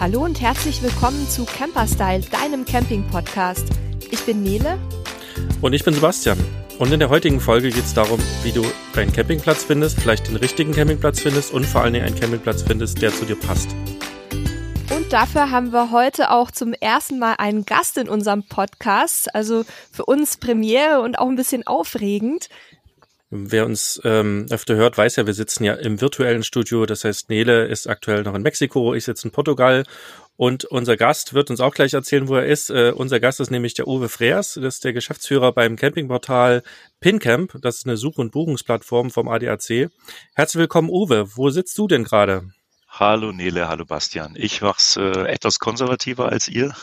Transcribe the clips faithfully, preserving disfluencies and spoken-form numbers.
Hallo und herzlich willkommen zu Camper Style, deinem Camping-Podcast. Ich bin Nele. Und ich bin Sebastian. Und in der heutigen Folge geht es darum, wie du deinen Campingplatz findest, vielleicht den richtigen Campingplatz findest und vor allen Dingen einen Campingplatz findest, der zu dir passt. Und dafür haben wir heute auch zum ersten Mal einen Gast in unserem Podcast. Also für uns Premiere und auch ein bisschen aufregend. Wer uns ähm, öfter hört, weiß ja, wir sitzen ja im virtuellen Studio. Das heißt, Nele ist aktuell noch in Mexiko, ich sitze in Portugal. Und unser Gast wird uns auch gleich erzählen, wo er ist. Äh, unser Gast ist nämlich der Uwe Freers. Das ist der Geschäftsführer beim Campingportal PinCamp. Das ist eine Such- und Buchungsplattform vom A D A C. Herzlich willkommen, Uwe. Wo sitzt du denn gerade? Hallo Nele, hallo Bastian. Ich mache es äh, etwas konservativer als ihr.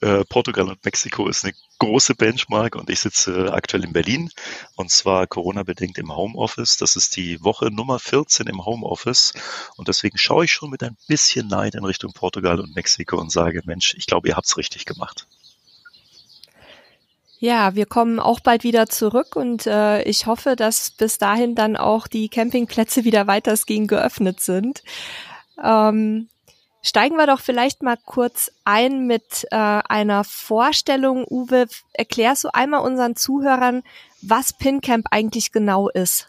äh, Portugal und Mexiko ist eine große Benchmark und ich sitze äh, aktuell in Berlin und zwar Corona-bedingt im Homeoffice. Das ist die Woche Nummer vierzehn im Homeoffice und deswegen schaue ich schon mit ein bisschen Neid in Richtung Portugal und Mexiko und sage, Mensch, ich glaube, ihr habt es richtig gemacht. Ja, wir kommen auch bald wieder zurück und äh, ich hoffe, dass bis dahin dann auch die Campingplätze wieder weitestgehend geöffnet sind. Ähm, steigen wir doch vielleicht mal kurz ein mit äh, einer Vorstellung. Uwe, erklärst du einmal unseren Zuhörern, was PinCamp eigentlich genau ist?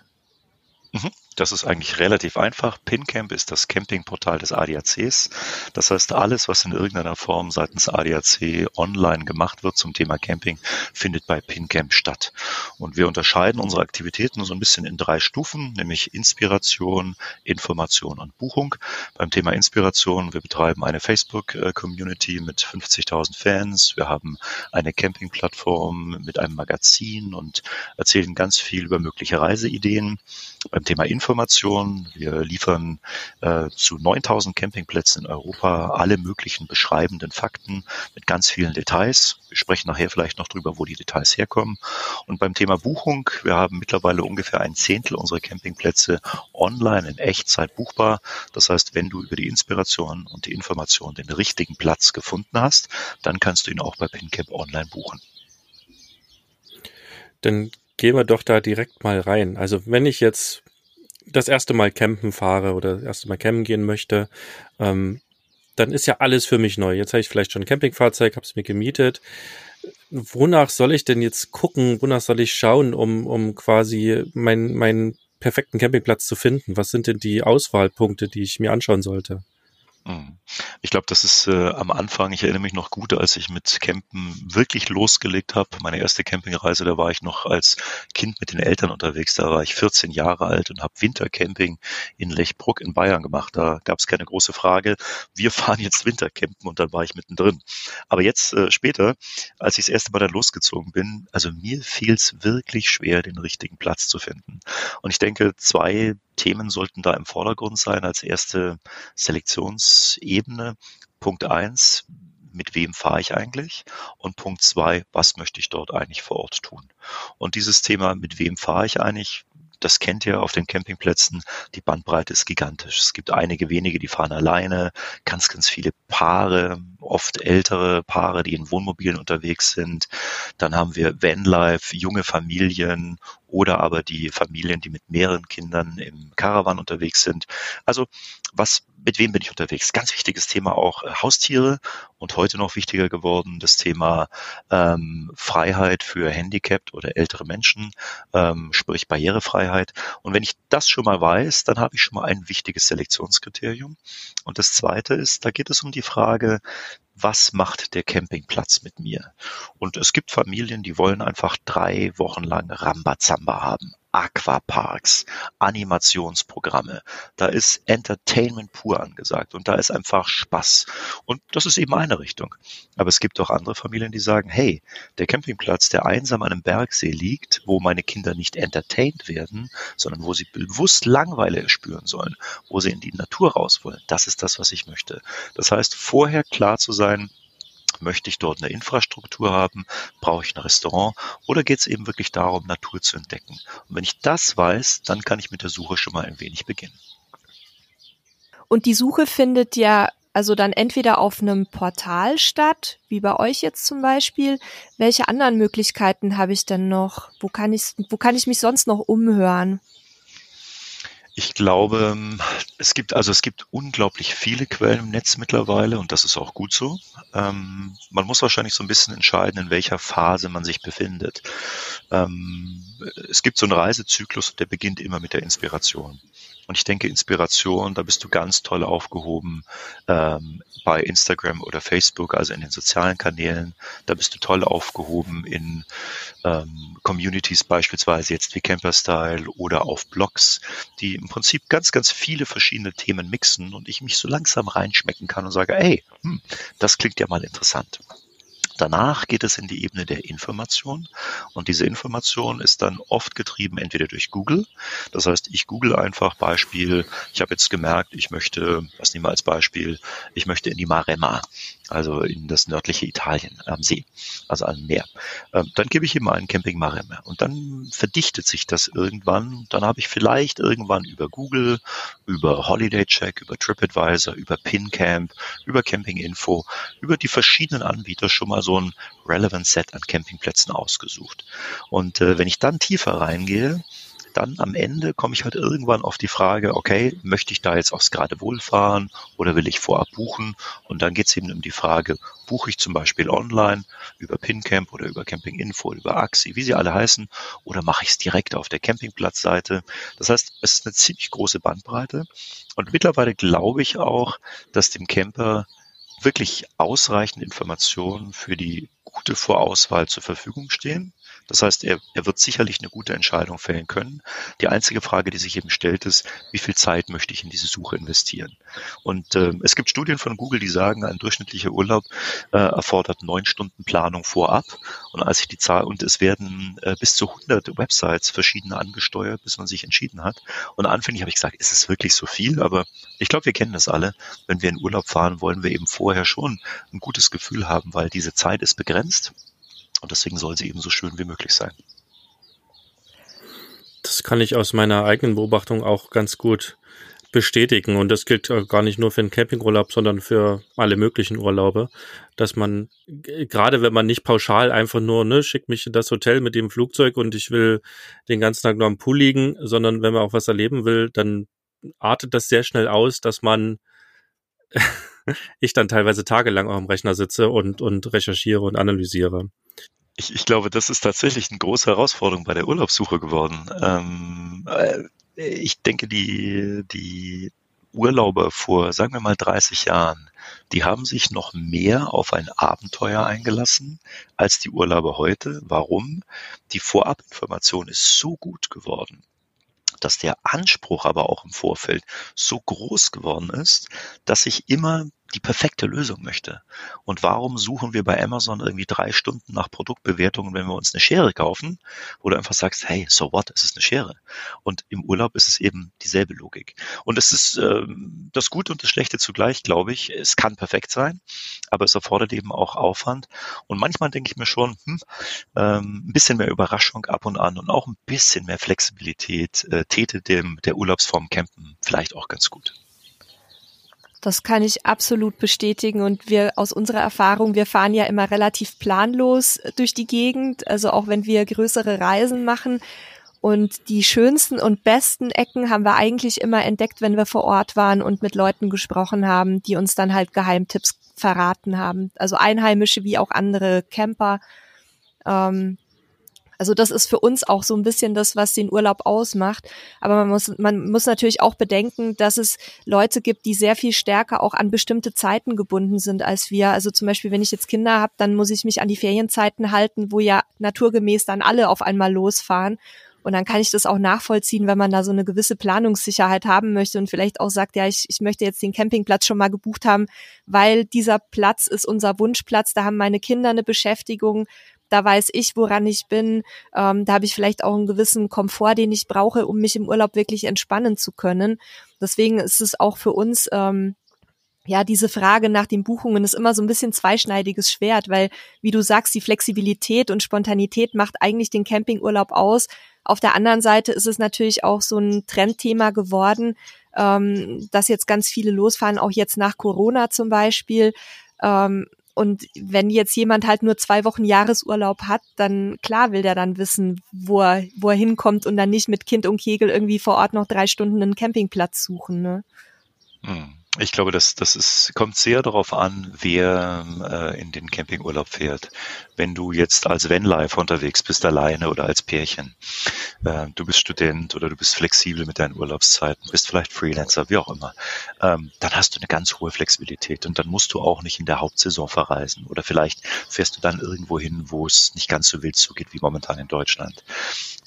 Mhm. Das ist eigentlich relativ einfach. PinCamp ist das Campingportal des A D A Cs. Das heißt, alles, was in irgendeiner Form seitens A D A C online gemacht wird zum Thema Camping, findet bei PinCamp statt. Und wir unterscheiden unsere Aktivitäten so ein bisschen in drei Stufen, nämlich Inspiration, Information und Buchung. Beim Thema Inspiration, wir betreiben eine Facebook-Community mit fünfzigtausend Fans. Wir haben eine Campingplattform mit einem Magazin und erzählen ganz viel über mögliche Reiseideen. Beim Thema Information Informationen. Wir liefern äh, zu neuntausend Campingplätzen in Europa alle möglichen beschreibenden Fakten mit ganz vielen Details. Wir sprechen nachher vielleicht noch drüber, wo die Details herkommen. Und beim Thema Buchung, wir haben mittlerweile ungefähr ein Zehntel unserer Campingplätze online in Echtzeit buchbar. Das heißt, wenn du über die Inspiration und die Information den richtigen Platz gefunden hast, dann kannst du ihn auch bei PinCamp online buchen. Dann gehen wir doch da direkt mal rein. Also wenn ich jetzt das erste Mal campen fahre oder das erste Mal campen gehen möchte, ähm, dann ist ja alles für mich neu. Jetzt habe ich vielleicht schon ein Campingfahrzeug, habe es mir gemietet. Wonach soll ich denn jetzt gucken, wonach soll ich schauen, um um quasi meinen meinen perfekten Campingplatz zu finden? Was sind denn die Auswahlpunkte, die ich mir anschauen sollte? Ich glaube, das ist äh, am Anfang, ich erinnere mich noch gut, als ich mit Campen wirklich losgelegt habe. Meine erste Campingreise, da war ich noch als Kind mit den Eltern unterwegs. Da war ich vierzehn Jahre alt und habe Wintercamping in Lechbruck in Bayern gemacht. Da gab es keine große Frage, wir fahren jetzt Wintercampen und dann war ich mittendrin. Aber jetzt äh, später, als ich das erste Mal dann losgezogen bin, also mir fiel es wirklich schwer, den richtigen Platz zu finden. Und ich denke, zwei Themen sollten da im Vordergrund sein als erste Selektionsebene. Punkt eins, mit wem fahre ich eigentlich? Und Punkt zwei, was möchte ich dort eigentlich vor Ort tun? Und dieses Thema, mit wem fahre ich eigentlich? Das kennt ihr auf den Campingplätzen, die Bandbreite ist gigantisch. Es gibt einige wenige, die fahren alleine, ganz, ganz viele Paare, oft ältere Paare, die in Wohnmobilen unterwegs sind. Dann haben wir Vanlife, junge Familien oder aber die Familien, die mit mehreren Kindern im Caravan unterwegs sind. Also was, mit wem bin ich unterwegs? Ganz wichtiges Thema auch äh, Haustiere und heute noch wichtiger geworden, das Thema ähm, Freiheit für Handicapped oder ältere Menschen, ähm, sprich Barrierefreiheit. Und wenn ich das schon mal weiß, dann habe ich schon mal ein wichtiges Selektionskriterium. Und das Zweite ist, da geht es um die Frage, was macht der Campingplatz mit mir? Und es gibt Familien, die wollen einfach drei Wochen lang Rambazamba haben. Aquaparks, Animationsprogramme, da ist Entertainment pur angesagt und da ist einfach Spaß. Und das ist eben eine Richtung. Aber es gibt auch andere Familien, die sagen, hey, der Campingplatz, der einsam an einem Bergsee liegt, wo meine Kinder nicht entertained werden, sondern wo sie bewusst Langeweile spüren sollen, wo sie in die Natur raus wollen, das ist das, was ich möchte. Das heißt, vorher klar zu sein, möchte ich dort eine Infrastruktur haben? Brauche ich ein Restaurant? Oder geht es eben wirklich darum, Natur zu entdecken? Und wenn ich das weiß, dann kann ich mit der Suche schon mal ein wenig beginnen. Und die Suche findet ja also dann entweder auf einem Portal statt, wie bei euch jetzt zum Beispiel. Welche anderen Möglichkeiten habe ich denn noch? Wo kann ich, wo kann ich mich sonst noch umhören? Ich glaube, es gibt also es gibt unglaublich viele Quellen im Netz mittlerweile und das ist auch gut so. Ähm, man muss wahrscheinlich so ein bisschen entscheiden, in welcher Phase man sich befindet. Ähm, es gibt so einen Reisezyklus, der beginnt immer mit der Inspiration. Und ich denke, Inspiration, da bist du ganz toll aufgehoben ähm, bei Instagram oder Facebook, also in den sozialen Kanälen. Da bist du toll aufgehoben in ähm, Communities, beispielsweise jetzt wie Camper Style oder auf Blogs, die im Prinzip ganz, ganz viele verschiedene Themen mixen und ich mich so langsam reinschmecken kann und sage, hey, hm, das klingt ja mal interessant. Danach geht es in die Ebene der Information und diese Information ist dann oft getrieben entweder durch Google, das heißt, ich google einfach Beispiel, ich habe jetzt gemerkt, ich möchte, was nehmen wir als Beispiel, ich möchte in die Maremma, also in das nördliche Italien am See, also am Meer. Dann gebe ich immer einen Camping Maremma und dann verdichtet sich das irgendwann, dann habe ich vielleicht irgendwann über Google, über Holiday Check, über TripAdvisor, über PinCamp, über Camping Info, über die verschiedenen Anbieter schon mal so so ein relevant Set an Campingplätzen ausgesucht. Und äh, wenn ich dann tiefer reingehe, dann am Ende komme ich halt irgendwann auf die Frage, okay, möchte ich da jetzt aufs Geradewohl fahren oder will ich vorab buchen? Und dann geht es eben um die Frage, buche ich zum Beispiel online über PinCamp oder über Camping Info, über Axi, wie sie alle heißen, oder mache ich es direkt auf der Campingplatzseite? Das heißt, es ist eine ziemlich große Bandbreite. Und mittlerweile glaube ich auch, dass dem Camper wirklich ausreichend Informationen für die gute Vorauswahl zur Verfügung stehen. Das heißt, er, er wird sicherlich eine gute Entscheidung fällen können. Die einzige Frage, die sich eben stellt, ist, wie viel Zeit möchte ich in diese Suche investieren? Und äh, es gibt Studien von Google, die sagen, ein durchschnittlicher Urlaub äh, erfordert neun Stunden Planung vorab. Und als ich die Zahl und es werden äh, bis zu hundert Websites verschiedene angesteuert, bis man sich entschieden hat. Und anfänglich habe ich gesagt, ist es wirklich so viel? Aber ich glaube, wir kennen das alle. Wenn wir in Urlaub fahren, wollen wir eben vorher schon ein gutes Gefühl haben, weil diese Zeit ist begrenzt. Und deswegen soll sie eben so schön wie möglich sein. Das kann ich aus meiner eigenen Beobachtung auch ganz gut bestätigen. Und das gilt gar nicht nur für den Campingurlaub, sondern für alle möglichen Urlaube, dass man, gerade wenn man nicht pauschal einfach nur, ne, schickt mich in das Hotel mit dem Flugzeug und ich will den ganzen Tag nur am Pool liegen, sondern wenn man auch was erleben will, dann artet das sehr schnell aus, dass man ich dann teilweise tagelang auch am Rechner sitze und, und recherchiere und analysiere. Ich, ich glaube, das ist tatsächlich eine große Herausforderung bei der Urlaubssuche geworden. Ähm, ich denke, die, die Urlauber vor, sagen wir mal, dreißig Jahren, die haben sich noch mehr auf ein Abenteuer eingelassen als die Urlauber heute. Warum? Die Vorabinformation ist so gut geworden, dass der Anspruch aber auch im Vorfeld so groß geworden ist, dass ich immer die perfekte Lösung möchte. Und warum suchen wir bei Amazon irgendwie drei Stunden nach Produktbewertungen, wenn wir uns eine Schere kaufen? Oder einfach sagst, hey, so what, es ist eine Schere. Und im Urlaub ist es eben dieselbe Logik. Und es ist ähm, das Gute und das Schlechte zugleich, glaube ich. Es kann perfekt sein, aber es erfordert eben auch Aufwand. Und manchmal denke ich mir schon, hm, ähm, ein bisschen mehr Überraschung ab und an und auch ein bisschen mehr Flexibilität äh, täte dem der Urlaubsform Campen vielleicht auch ganz gut. Das kann ich absolut bestätigen und wir aus unserer Erfahrung, wir fahren ja immer relativ planlos durch die Gegend, also auch wenn wir größere Reisen machen und die schönsten und besten Ecken haben wir eigentlich immer entdeckt, wenn wir vor Ort waren und mit Leuten gesprochen haben, die uns dann halt Geheimtipps verraten haben, also Einheimische wie auch andere Camper. Ähm, Also das ist für uns auch so ein bisschen das, was den Urlaub ausmacht. Aber man muss, man muss natürlich auch bedenken, dass es Leute gibt, die sehr viel stärker auch an bestimmte Zeiten gebunden sind als wir. Also zum Beispiel, wenn ich jetzt Kinder habe, dann muss ich mich an die Ferienzeiten halten, wo ja naturgemäß dann alle auf einmal losfahren. Und dann kann ich das auch nachvollziehen, wenn man da so eine gewisse Planungssicherheit haben möchte und vielleicht auch sagt, ja, ich, ich möchte jetzt den Campingplatz schon mal gebucht haben, weil dieser Platz ist unser Wunschplatz, da haben meine Kinder eine Beschäftigung, da weiß ich, woran ich bin, ähm, da habe ich vielleicht auch einen gewissen Komfort, den ich brauche, um mich im Urlaub wirklich entspannen zu können. Deswegen ist es auch für uns, ähm, ja, diese Frage nach den Buchungen ist immer so ein bisschen zweischneidiges Schwert, weil, wie du sagst, die Flexibilität und Spontanität macht eigentlich den Campingurlaub aus. Auf der anderen Seite ist es natürlich auch so ein Trendthema geworden, ähm, dass jetzt ganz viele losfahren, auch jetzt nach Corona zum Beispiel, ähm, Und wenn jetzt jemand halt nur zwei Wochen Jahresurlaub hat, dann klar will der dann wissen, wo er, wo er hinkommt und dann nicht mit Kind und Kegel irgendwie vor Ort noch drei Stunden einen Campingplatz suchen, ne? Ich glaube, das, das ist, kommt sehr darauf an, wer äh, in den Campingurlaub fährt. Wenn du jetzt als Vanlife unterwegs bist, alleine oder als Pärchen, äh, du bist Student oder du bist flexibel mit deinen Urlaubszeiten, bist vielleicht Freelancer, wie auch immer, ähm, dann hast du eine ganz hohe Flexibilität und dann musst du auch nicht in der Hauptsaison verreisen oder vielleicht fährst du dann irgendwo hin, wo es nicht ganz so wild zugeht wie momentan in Deutschland.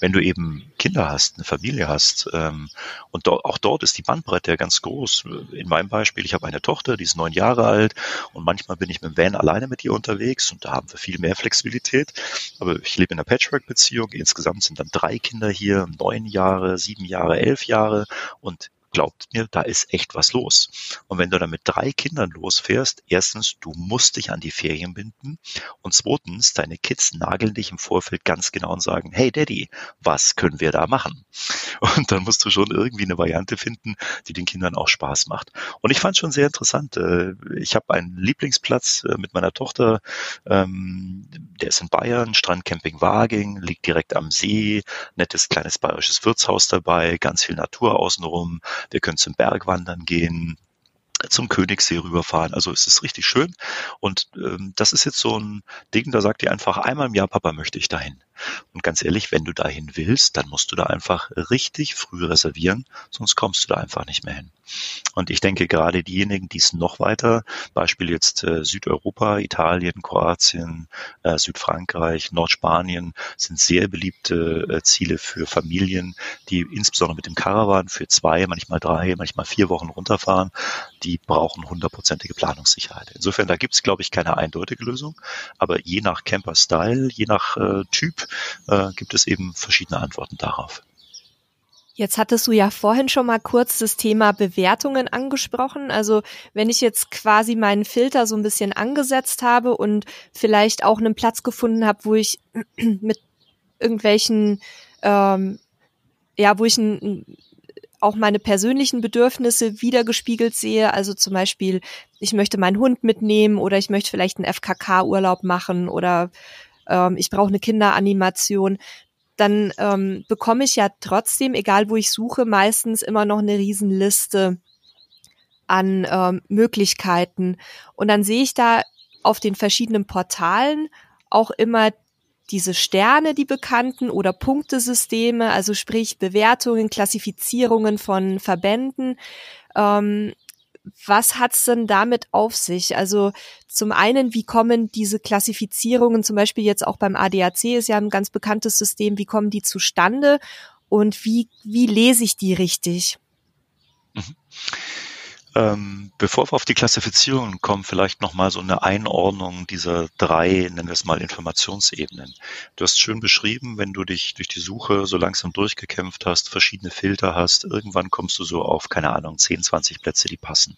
Wenn du eben Kinder hast, eine Familie hast ähm, und do- auch dort ist die Bandbreite ja ganz groß. In meinem Beispiel, ich habe eine Tochter, die ist neun Jahre alt und manchmal bin ich mit dem Van alleine mit ihr unterwegs und da haben wir viel mehr Flexibilität. Aber ich lebe in einer Patchwork-Beziehung. Insgesamt sind dann drei Kinder hier, neun Jahre, sieben Jahre, elf Jahre und glaubt mir, da ist echt was los. Und wenn du dann mit drei Kindern losfährst, erstens, du musst dich an die Ferien binden und zweitens, deine Kids nageln dich im Vorfeld ganz genau und sagen, hey Daddy, was können wir da machen? Und dann musst du schon irgendwie eine Variante finden, die den Kindern auch Spaß macht. Und ich fand es schon sehr interessant. Ich habe einen Lieblingsplatz mit meiner Tochter, der ist in Bayern, Strandcamping Waging, liegt direkt am See, nettes kleines bayerisches Wirtshaus dabei, ganz viel Natur außenrum. Wir können zum Berg wandern gehen, zum Königssee rüberfahren. Also es ist richtig schön. Und ähm, das ist jetzt so ein Ding, da sagt ihr einfach, einmal im Jahr, Papa, möchte ich dahin. Und ganz ehrlich, wenn du dahin willst, dann musst du da einfach richtig früh reservieren, sonst kommst du da einfach nicht mehr hin. Und ich denke gerade diejenigen, die es noch weiter, Beispiel jetzt äh, Südeuropa, Italien, Kroatien, äh, Südfrankreich, Nordspanien, sind sehr beliebte äh, Ziele für Familien, die insbesondere mit dem Caravan für zwei, manchmal drei, manchmal vier Wochen runterfahren, die brauchen hundertprozentige Planungssicherheit. Insofern, da gibt es, glaube ich, keine eindeutige Lösung, aber je nach Camper Style, je nach äh, Typ äh, gibt es eben verschiedene Antworten darauf. Jetzt hattest du ja vorhin schon mal kurz das Thema Bewertungen angesprochen. Also wenn ich jetzt quasi meinen Filter so ein bisschen angesetzt habe und vielleicht auch einen Platz gefunden habe, wo ich mit irgendwelchen, ähm, ja, wo ich ein, auch meine persönlichen Bedürfnisse wiedergespiegelt sehe. Also zum Beispiel, ich möchte meinen Hund mitnehmen oder ich möchte vielleicht einen F K K-Urlaub machen oder ähm, ich brauche eine Kinderanimation. dann ähm, bekomme ich ja trotzdem, egal wo ich suche, meistens immer noch eine Riesenliste an ähm, Möglichkeiten. Und dann sehe ich da auf den verschiedenen Portalen auch immer diese Sterne, die bekannten, oder Punktesysteme, also sprich Bewertungen, Klassifizierungen von Verbänden. Ähm, was hat's denn damit auf sich? Also zum einen, wie kommen diese Klassifizierungen, zum Beispiel jetzt auch beim A D A C ist ja ein ganz bekanntes System, wie kommen die zustande und wie, wie lese ich die richtig? Mhm. Ähm, bevor wir auf die Klassifizierungen kommen, vielleicht nochmal so eine Einordnung dieser drei, nennen wir es mal, Informationsebenen. Du hast schön beschrieben, wenn du dich durch die Suche so langsam durchgekämpft hast, verschiedene Filter hast, irgendwann kommst du so auf, keine Ahnung, zehn, zwanzig Plätze, die passen.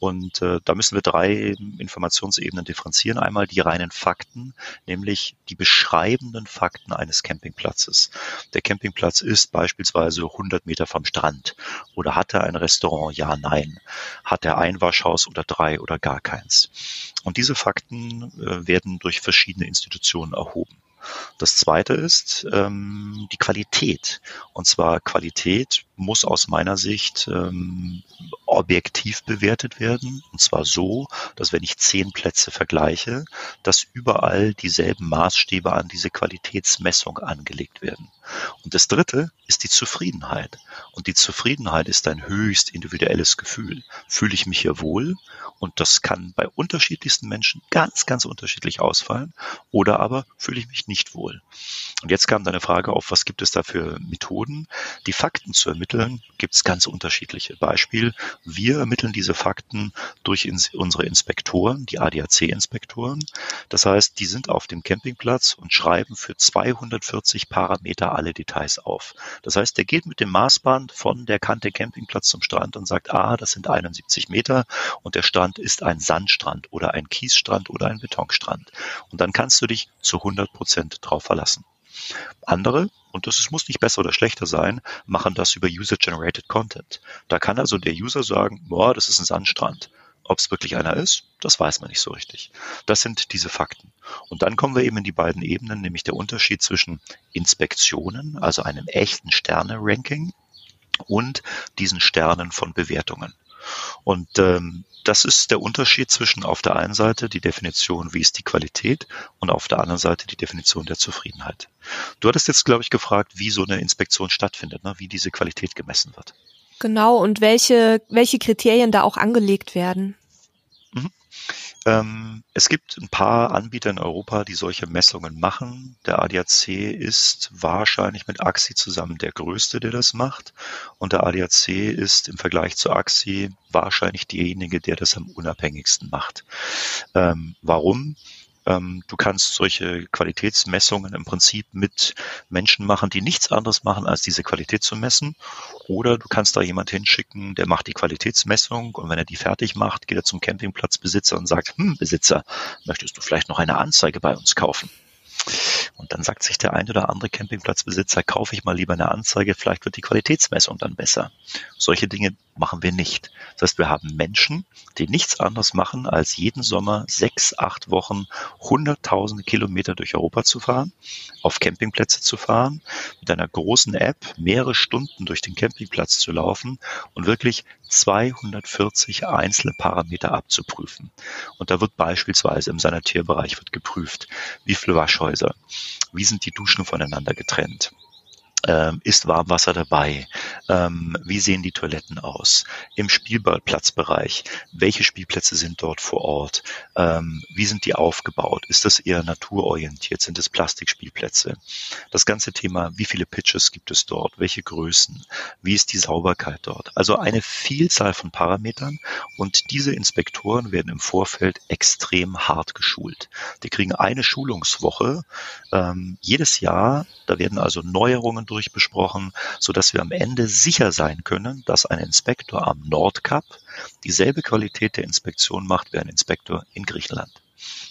Und äh, da müssen wir drei Informationsebenen differenzieren. Einmal die reinen Fakten, nämlich die beschreibenden Fakten eines Campingplatzes. Der Campingplatz ist beispielsweise hundert Meter vom Strand oder hat er ein Restaurant? Ja, nein. Hat er ein Waschhaus oder drei oder gar keins? Und diese Fakten äh, werden durch verschiedene Institutionen erhoben. Das zweite ist ähm, die Qualität. Und zwar Qualität muss aus meiner Sicht ähm, objektiv bewertet werden. Und zwar so, dass wenn ich zehn Plätze vergleiche, dass überall dieselben Maßstäbe an diese Qualitätsmessung angelegt werden. Und das dritte ist die Zufriedenheit. Und die Zufriedenheit ist ein höchst individuelles Gefühl. Fühle ich mich hier wohl? Und das kann bei unterschiedlichsten Menschen ganz, ganz unterschiedlich ausfallen. Oder aber fühle ich mich nicht wohl. Und jetzt kam deine Frage auf, was gibt es da für Methoden? Die Fakten zu ermitteln, gibt es ganz unterschiedliche. Beispiel, wir ermitteln diese Fakten durch ins, unsere Inspektoren, die A D A C-Inspektoren. Das heißt, die sind auf dem Campingplatz und schreiben für zweihundertvierzig Parameter alle Details auf. Das heißt, der geht mit dem Maßband von der Kante Campingplatz zum Strand und sagt, ah, das sind einundsiebzig Meter und der Strand ist ein Sandstrand oder ein Kiesstrand oder ein Betonstrand. Und dann kannst du dich zu hundert Prozent drauf verlassen. Andere, und das muss nicht besser oder schlechter sein, machen das über User-Generated Content. Da kann also der User sagen, boah, das ist ein Sandstrand. Ob es wirklich einer ist, das weiß man nicht so richtig. Das sind diese Fakten. Und dann kommen wir eben in die beiden Ebenen, nämlich der Unterschied zwischen Inspektionen, also einem echten Sterne-Ranking, und diesen Sternen von Bewertungen. Und ähm, das ist der Unterschied zwischen auf der einen Seite die Definition, wie ist die Qualität, und auf der anderen Seite die Definition der Zufriedenheit. Du hattest jetzt, glaube ich, gefragt, wie so eine Inspektion stattfindet, ne? Wie diese Qualität gemessen wird. Genau, und welche, welche Kriterien da auch angelegt werden. Mhm. Ähm, es gibt ein paar Anbieter in Europa, die solche Messungen machen. Der A D A C ist wahrscheinlich mit Axi zusammen der größte, der das macht. Und der A D A C ist im Vergleich zu Axi wahrscheinlich derjenige, der das am unabhängigsten macht. Ähm, warum? Du kannst solche Qualitätsmessungen im Prinzip mit Menschen machen, die nichts anderes machen, als diese Qualität zu messen. Oder du kannst da jemand hinschicken, der macht die Qualitätsmessung, und wenn er die fertig macht, geht er zum Campingplatzbesitzer und sagt, hm, Besitzer, möchtest du vielleicht noch eine Anzeige bei uns kaufen? Und dann sagt sich der ein oder andere Campingplatzbesitzer, kaufe ich mal lieber eine Anzeige, vielleicht wird die Qualitätsmessung dann besser. Solche Dinge machen wir nicht. Das heißt, wir haben Menschen, die nichts anderes machen, als jeden Sommer sechs, acht Wochen hunderttausende Kilometer durch Europa zu fahren, auf Campingplätze zu fahren, mit einer großen App mehrere Stunden durch den Campingplatz zu laufen und wirklich zweihundertvierzig einzelne Parameter abzuprüfen. Und da wird beispielsweise im Sanitärbereich wird geprüft, wie viele Waschhäuser, wie sind die Duschen voneinander getrennt, ähm, ist Warmwasser dabei, ähm, wie sehen die Toiletten aus, im Spielplatzbereich, welche Spielplätze sind dort vor Ort, ähm, wie sind die aufgebaut, ist das eher naturorientiert, sind es Plastikspielplätze, das ganze Thema, wie viele Pitches gibt es dort, welche Größen, wie ist die Sauberkeit dort, also eine Vielzahl von Parametern, und diese Inspektoren werden im Vorfeld extrem hart geschult. Die kriegen eine Schulungswoche ähm, jedes Jahr, da werden also Neuerungen durchbesprochen, sodass wir am Ende sicher sein können, dass ein Inspektor am Nordkap dieselbe Qualität der Inspektion macht wie ein Inspektor in Griechenland.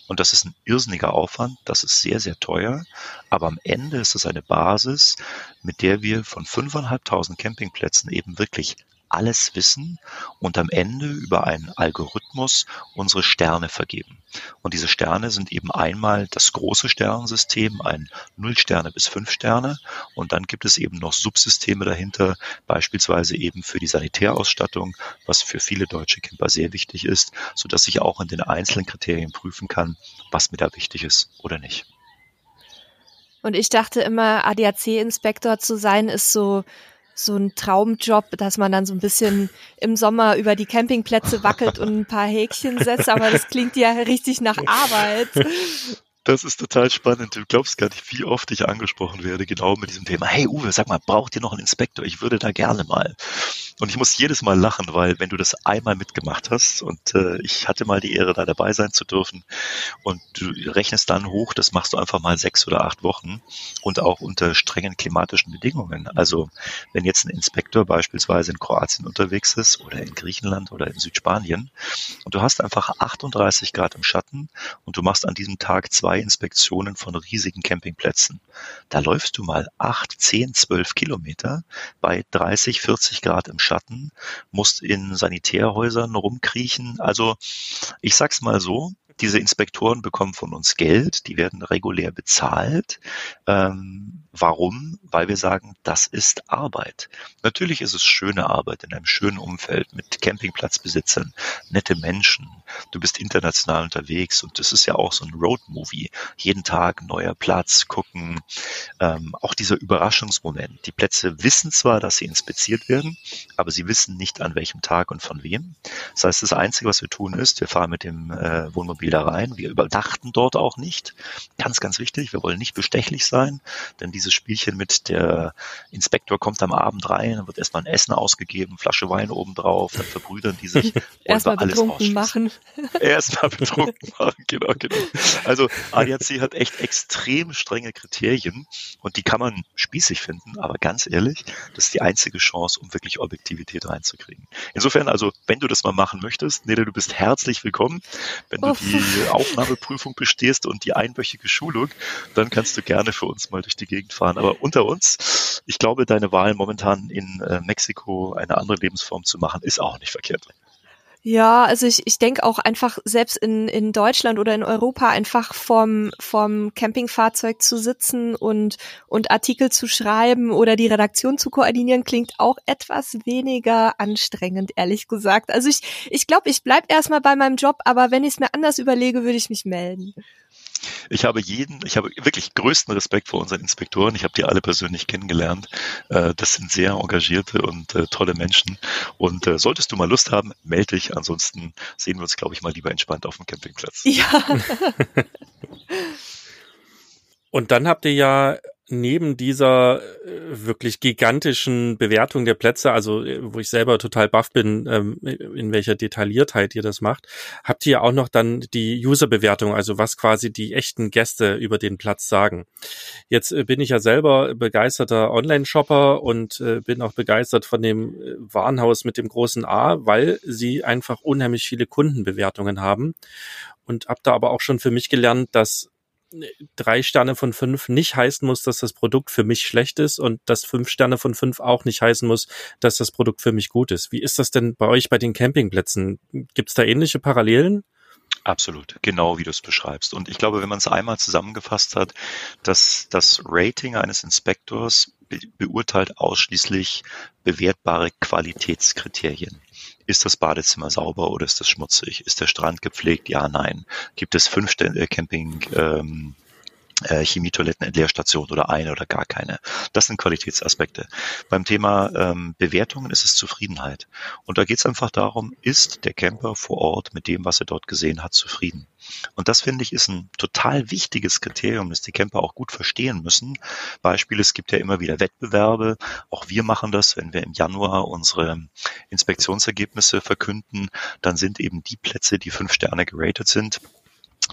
Und das ist ein irrsinniger Aufwand, das ist sehr, sehr teuer, aber am Ende ist es eine Basis, mit der wir von fünftausendfünfhundert Campingplätzen eben wirklich alles wissen und am Ende über einen Algorithmus unsere Sterne vergeben. Und diese Sterne sind eben einmal das große Sternensystem, ein null Sterne bis fünf Sterne, und dann gibt es eben noch Subsysteme dahinter, beispielsweise eben für die Sanitärausstattung, was für viele deutsche Camper sehr wichtig ist, sodass ich auch in den einzelnen Kriterien prüfen kann, was mir da wichtig ist oder nicht. Und ich dachte immer, A D A C-Inspektor zu sein, ist so so ein Traumjob, dass man dann so ein bisschen im Sommer über die Campingplätze wackelt und ein paar Häkchen setzt, aber das klingt ja richtig nach Arbeit. Das ist total spannend. Du glaubst gar nicht, wie oft ich angesprochen werde, genau mit diesem Thema. Hey Uwe, sag mal, braucht ihr noch einen Inspektor? Ich würde da gerne mal. Und ich muss jedes Mal lachen, weil wenn du das einmal mitgemacht hast, und äh, ich hatte mal die Ehre, da dabei sein zu dürfen, und du rechnest dann hoch, das machst du einfach mal sechs oder acht Wochen und auch unter strengen klimatischen Bedingungen. Also wenn jetzt ein Inspektor beispielsweise in Kroatien unterwegs ist oder in Griechenland oder in Südspanien und du hast einfach achtunddreißig Grad im Schatten und du machst an diesem Tag zwei Inspektionen von riesigen Campingplätzen. Da läufst du mal acht, zehn, zwölf Kilometer bei dreißig, vierzig Grad im Schatten, musst in Sanitärhäusern rumkriechen. Also ich sag's mal so, diese Inspektoren bekommen von uns Geld, die werden regulär bezahlt. Ähm, warum? Weil wir sagen, das ist Arbeit. Natürlich ist es schöne Arbeit in einem schönen Umfeld mit Campingplatzbesitzern, nette Menschen. Du bist international unterwegs und das ist ja auch so ein Roadmovie. Jeden Tag neuer Platz gucken. Ähm, auch dieser Überraschungsmoment. Die Plätze wissen zwar, dass sie inspiziert werden, aber sie wissen nicht, an welchem Tag und von wem. Das heißt, das Einzige, was wir tun, ist, wir fahren mit dem äh, Wohnmobil da rein. Wir übernachten dort auch nicht. Ganz, ganz wichtig, wir wollen nicht bestechlich sein, denn dieses Spielchen mit der Inspektor kommt am Abend rein, dann wird erstmal ein Essen ausgegeben, Flasche Wein obendrauf, dann verbrüdern die sich. Erstmal betrunken machen. Erstmal betrunken machen, genau, genau. Also A D A C hat echt extrem strenge Kriterien und die kann man spießig finden, aber ganz ehrlich, das ist die einzige Chance, um wirklich Objektivität reinzukriegen. Insofern also, wenn du das mal machen möchtest, Nele, du bist herzlich willkommen. Wenn du oh. die Aufnahmeprüfung bestehst und die einwöchige Schulung, dann kannst du gerne für uns mal durch die Gegend fahren. Aber unter uns, ich glaube, deine Wahl momentan in Mexiko, eine andere Lebensform zu machen, ist auch nicht verkehrt. Ja, also ich, ich denke auch einfach selbst in, in Deutschland oder in Europa einfach vom, vom Campingfahrzeug zu sitzen und, und Artikel zu schreiben oder die Redaktion zu koordinieren, klingt auch etwas weniger anstrengend, ehrlich gesagt. Also ich, ich glaube, ich bleib erstmal bei meinem Job, aber wenn ich es mir anders überlege, würde ich mich melden. Ich habe jeden, ich habe wirklich größten Respekt vor unseren Inspektoren. Ich habe die alle persönlich kennengelernt. Das sind sehr engagierte und tolle Menschen. Und solltest du mal Lust haben, melde dich. Ansonsten sehen wir uns, glaube ich, mal lieber entspannt auf dem Campingplatz. Ja. Und dann habt ihr ja neben dieser wirklich gigantischen Bewertung der Plätze, also wo ich selber total baff bin, in welcher Detailliertheit ihr das macht, habt ihr auch noch dann die User-Bewertung, also was quasi die echten Gäste über den Platz sagen. Jetzt bin ich ja selber begeisterter Online-Shopper und bin auch begeistert von dem Warenhaus mit dem großen A, weil sie einfach unheimlich viele Kundenbewertungen haben, und habe da aber auch schon für mich gelernt, dass drei Sterne von fünf nicht heißen muss, dass das Produkt für mich schlecht ist, und dass fünf Sterne von fünf auch nicht heißen muss, dass das Produkt für mich gut ist. Wie ist das denn bei euch bei den Campingplätzen? Gibt es da ähnliche Parallelen? Absolut, genau wie du es beschreibst. Und ich glaube, wenn man es einmal zusammengefasst hat, dass das Rating eines Inspektors be- beurteilt ausschließlich bewertbare Qualitätskriterien. Ist das Badezimmer sauber oder ist das schmutzig? Ist der Strand gepflegt? Ja, nein. Gibt es fünf Camping ähm, äh, Chemietoiletten in Leerstationen oder eine oder gar keine? Das sind Qualitätsaspekte. Beim Thema ähm, Bewertungen ist es Zufriedenheit. Und da geht es einfach darum, ist der Camper vor Ort mit dem, was er dort gesehen hat, zufrieden? Und das, finde ich, ist ein total wichtiges Kriterium, das die Camper auch gut verstehen müssen. Beispiel, es gibt ja immer wieder Wettbewerbe. Auch wir machen das, wenn wir im Januar unsere Inspektionsergebnisse verkünden, dann sind eben die Plätze, die fünf Sterne geratet sind.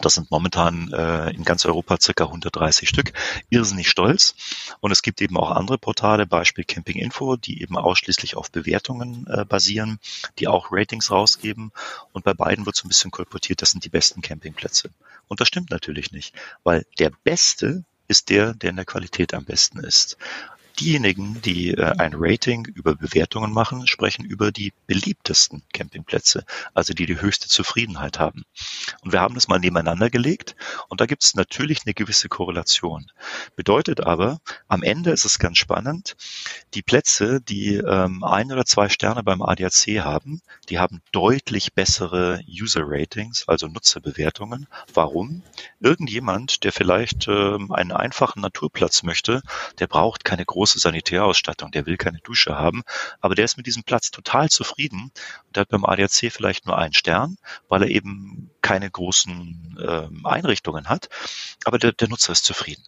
Das sind momentan äh, in ganz Europa circa hundertdreißig Stück. Irrsinnig stolz. Und es gibt eben auch andere Portale, Beispiel Camping Info, die eben ausschließlich auf Bewertungen äh, basieren, die auch Ratings rausgeben. Und bei beiden wird so ein bisschen kolportiert, das sind die besten Campingplätze. Und das stimmt natürlich nicht, weil der Beste ist der, der in der Qualität am besten ist. Diejenigen, die äh, ein Rating über Bewertungen machen, sprechen über die beliebtesten Campingplätze, also die die höchste Zufriedenheit haben. Und wir haben das mal nebeneinander gelegt, und da gibt es natürlich eine gewisse Korrelation. Bedeutet aber, am Ende ist es ganz spannend, die Plätze, die ähm, ein oder zwei Sterne beim A D A C haben, die haben deutlich bessere User-Ratings, also Nutzerbewertungen. Warum? Irgendjemand, der vielleicht ähm, einen einfachen Naturplatz möchte, der braucht keine große große Sanitärausstattung, der will keine Dusche haben, aber der ist mit diesem Platz total zufrieden und hat beim A D A C vielleicht nur einen Stern, weil er eben keine großen äh, Einrichtungen hat, aber der, der Nutzer ist zufrieden.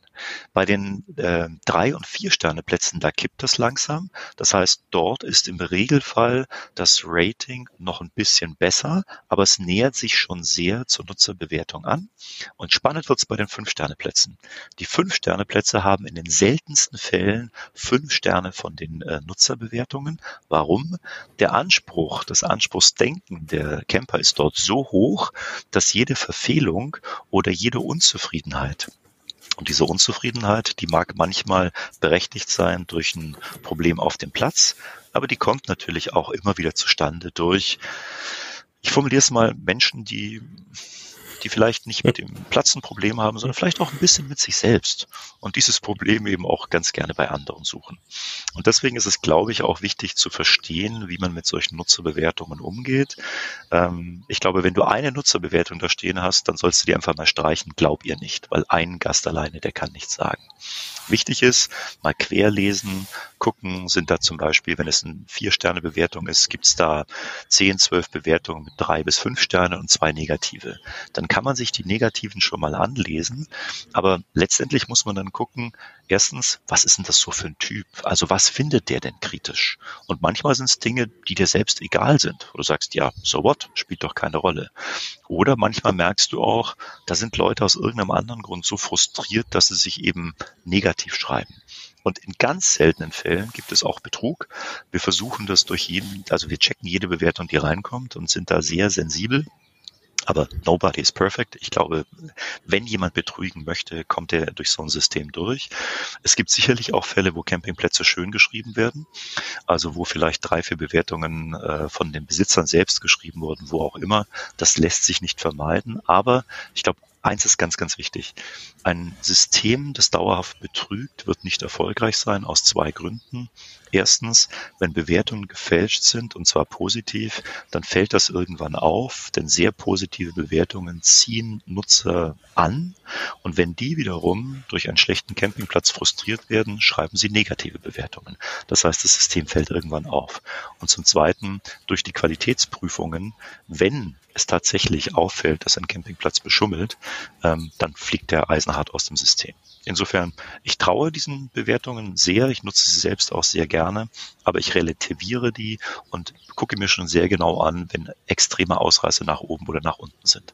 Bei den äh, drei- und vier-Sterne-Plätzen, da kippt das langsam. Das heißt, dort ist im Regelfall das Rating noch ein bisschen besser, aber es nähert sich schon sehr zur Nutzerbewertung an. Und spannend wird es bei den fünf-Sterne-Plätzen. Die fünf-Sterne-Plätze haben in den seltensten Fällen fünf Sterne von den äh, Nutzerbewertungen. Warum? Der Anspruch, das Anspruchsdenken der Camper ist dort so hoch, dass jede Verfehlung oder jede Unzufriedenheit, und diese Unzufriedenheit, die mag manchmal berechtigt sein durch ein Problem auf dem Platz, aber die kommt natürlich auch immer wieder zustande durch, ich formuliere es mal, Menschen, die, die vielleicht nicht mit dem Platz ein Problem haben, sondern vielleicht auch ein bisschen mit sich selbst und dieses Problem eben auch ganz gerne bei anderen suchen. Und deswegen ist es, glaube ich, auch wichtig zu verstehen, wie man mit solchen Nutzerbewertungen umgeht. Ich glaube, wenn du eine Nutzerbewertung da stehen hast, dann sollst du die einfach mal streichen, glaub ihr nicht, weil ein Gast alleine, der kann nichts sagen. Wichtig ist, mal querlesen, gucken, sind da zum Beispiel, wenn es eine Vier-Sterne-Bewertung ist, gibt es da zehn, zwölf Bewertungen mit drei bis fünf Sterne und zwei negative. Dann kann man sich die negativen schon mal anlesen, aber letztendlich muss man dann gucken, erstens, was ist denn das so für ein Typ? Also was findet der denn kritisch? Und manchmal sind es Dinge, die dir selbst egal sind, wo du sagst, ja, so what, spielt doch keine Rolle. Oder manchmal merkst du auch, da sind Leute aus irgendeinem anderen Grund so frustriert, dass sie sich eben negativ schreiben. Und in ganz seltenen Fällen gibt es auch Betrug. Wir versuchen das durch jeden, also wir checken jede Bewertung, die reinkommt, und sind da sehr sensibel. Aber nobody is perfect. Ich glaube, wenn jemand betrügen möchte, kommt er durch so ein System durch. Es gibt sicherlich auch Fälle, wo Campingplätze schön geschrieben werden, also wo vielleicht drei, vier Bewertungen äh, von den Besitzern selbst geschrieben wurden, wo auch immer. Das lässt sich nicht vermeiden, aber ich glaube, eins ist ganz, ganz wichtig. Ein System, das dauerhaft betrügt, wird nicht erfolgreich sein, aus zwei Gründen. Erstens, wenn Bewertungen gefälscht sind, und zwar positiv, dann fällt das irgendwann auf, denn sehr positive Bewertungen ziehen Nutzer an. Und wenn die wiederum durch einen schlechten Campingplatz frustriert werden, schreiben sie negative Bewertungen. Das heißt, das System fällt irgendwann auf. Und zum Zweiten, durch die Qualitätsprüfungen, wenn es tatsächlich auffällt, dass ein Campingplatz beschummelt, ähm, dann fliegt der eisenhart aus dem System. Insofern, ich traue diesen Bewertungen sehr, ich nutze sie selbst auch sehr gerne, aber ich relativiere die und gucke mir schon sehr genau an, wenn extreme Ausreißer nach oben oder nach unten sind.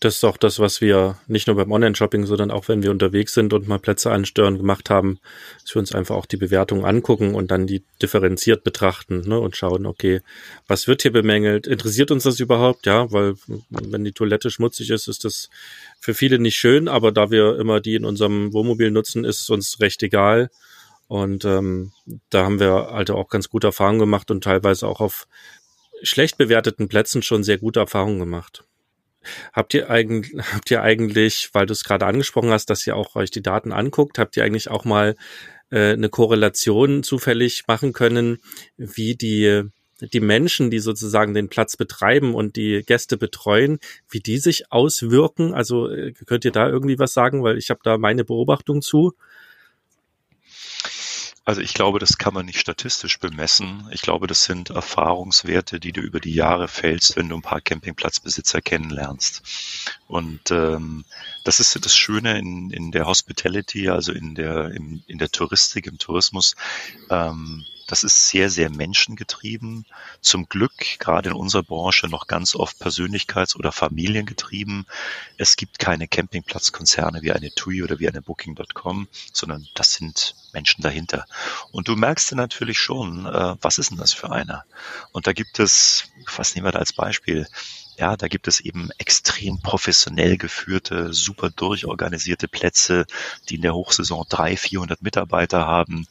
Das ist auch das, was wir nicht nur beim Online-Shopping, sondern auch wenn wir unterwegs sind und mal Plätze anstören gemacht haben, dass wir uns einfach auch die Bewertungen angucken und dann die differenziert betrachten, ne, und schauen, okay, was wird hier bemängelt? Interessiert uns das überhaupt? Ja, weil wenn die Toilette schmutzig ist, ist das für viele nicht schön, aber da wir immer die in unserem Wohnmobil nutzen, ist es uns recht egal. Und ähm, da haben wir also auch ganz gute Erfahrungen gemacht und teilweise auch auf schlecht bewerteten Plätzen schon sehr gute Erfahrungen gemacht. Habt ihr eigentlich, habt ihr eigentlich, weil du es gerade angesprochen hast, dass ihr auch euch die Daten anguckt, habt ihr eigentlich auch mal äh, eine Korrelation zufällig machen können, wie die die Menschen, die sozusagen den Platz betreiben und die Gäste betreuen, wie die sich auswirken? Also äh, könnt ihr da irgendwie was sagen, weil ich habe da meine Beobachtung zu. Also ich glaube, das kann man nicht statistisch bemessen. Ich glaube, das sind Erfahrungswerte, die du über die Jahre fällst, wenn du ein paar Campingplatzbesitzer kennenlernst. Und ähm, das ist das Schöne in, in der Hospitality, also in der, in, in der Touristik, im Tourismus. Ähm, das ist sehr, sehr menschengetrieben. Zum Glück, gerade in unserer Branche, noch ganz oft persönlichkeits- oder familiengetrieben. Es gibt keine Campingplatzkonzerne wie eine TUI oder wie eine Booking Punkt com, sondern das sind Menschen dahinter. Und du merkst dann natürlich schon, äh, was ist denn das für einer? Und da gibt es, was nehmen wir da als Beispiel? Ja, da gibt es eben extrem professionell geführte, super durchorganisierte Plätze, die in der Hochsaison dreihundert, vierhundert Mitarbeiter haben.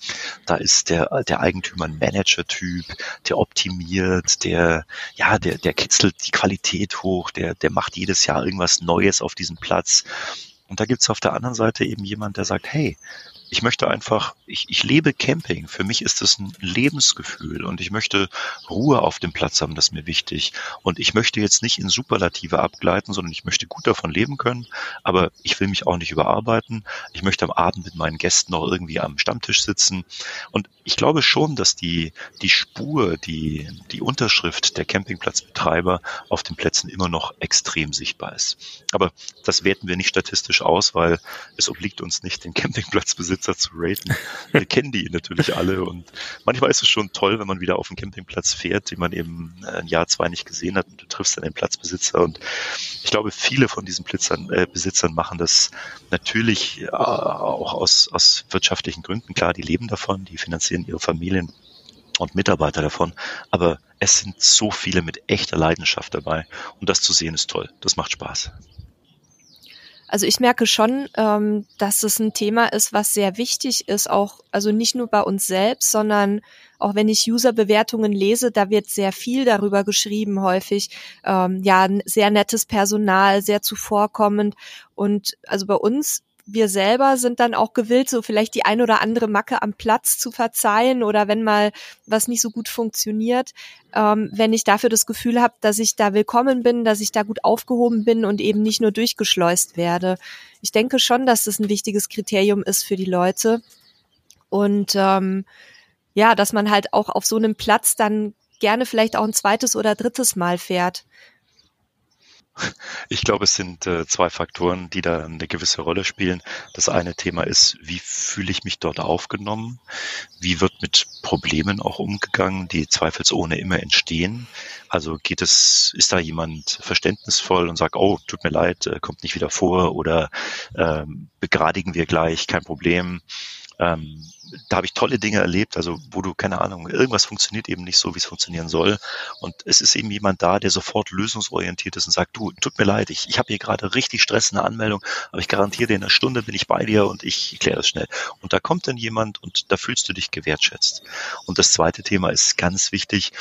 Da ist der, der Eigentümer ein Manager-Typ, der optimiert, der, ja, der, der kitzelt die Qualität hoch, der, der macht jedes Jahr irgendwas Neues auf diesem Platz. Und da gibt es auf der anderen Seite eben jemand, der sagt, hey, ich möchte einfach, ich, ich lebe Camping. Für mich ist das ein Lebensgefühl und ich möchte Ruhe auf dem Platz haben, das ist mir wichtig. Und ich möchte jetzt nicht in Superlative abgleiten, sondern ich möchte gut davon leben können, aber ich will mich auch nicht überarbeiten. Ich möchte am Abend mit meinen Gästen noch irgendwie am Stammtisch sitzen. Und ich glaube schon, dass die, die Spur, die, die Unterschrift der Campingplatzbetreiber auf den Plätzen immer noch extrem sichtbar ist. Aber das werten wir nicht statistisch aus, weil es obliegt uns nicht, den Campingplatzbesitzer zu raten. Wir kennen die natürlich alle und manchmal ist es schon toll, wenn man wieder auf einen Campingplatz fährt, den man eben ein Jahr, zwei nicht gesehen hat und du triffst dann den Platzbesitzer und ich glaube, viele von diesen Blitzern, äh, Besitzern machen das natürlich äh, auch aus, aus wirtschaftlichen Gründen. Klar, die leben davon, die finanzieren ihre Familien und Mitarbeiter davon, aber es sind so viele mit echter Leidenschaft dabei und das zu sehen ist toll, das macht Spaß. Also ich merke schon, ähm, dass es ein Thema ist, was sehr wichtig ist, auch also nicht nur bei uns selbst, sondern auch wenn ich User-Bewertungen lese, da wird sehr viel darüber geschrieben häufig. Ähm, ja, sehr nettes Personal, sehr zuvorkommend und also bei uns, wir selber sind dann auch gewillt, so vielleicht die ein oder andere Macke am Platz zu verzeihen oder wenn mal was nicht so gut funktioniert, ähm, wenn ich dafür das Gefühl habe, dass ich da willkommen bin, dass ich da gut aufgehoben bin und eben nicht nur durchgeschleust werde. Ich denke schon, dass das ein wichtiges Kriterium ist für die Leute und ähm, ja, dass man halt auch auf so einem Platz dann gerne vielleicht auch ein zweites oder drittes Mal fährt. Ich glaube, es sind äh, zwei Faktoren, die da eine gewisse Rolle spielen. Das eine Thema ist, wie fühle ich mich dort aufgenommen? Wie wird mit Problemen auch umgegangen, die zweifelsohne immer entstehen? Also geht es, ist da jemand verständnisvoll und sagt, oh, tut mir leid, kommt nicht wieder vor oder äh, begradigen wir gleich, kein Problem. Ähm, da habe ich tolle Dinge erlebt, also wo du, keine Ahnung, irgendwas funktioniert eben nicht so, wie es funktionieren soll. Und es ist eben jemand da, der sofort lösungsorientiert ist und sagt, du, tut mir leid, ich, ich habe hier gerade richtig Stress in der Anmeldung, aber ich garantiere dir, in einer Stunde bin ich bei dir und ich, ich kläre das schnell. Und da kommt dann jemand und da fühlst du dich gewertschätzt. Und das zweite Thema ist ganz wichtig,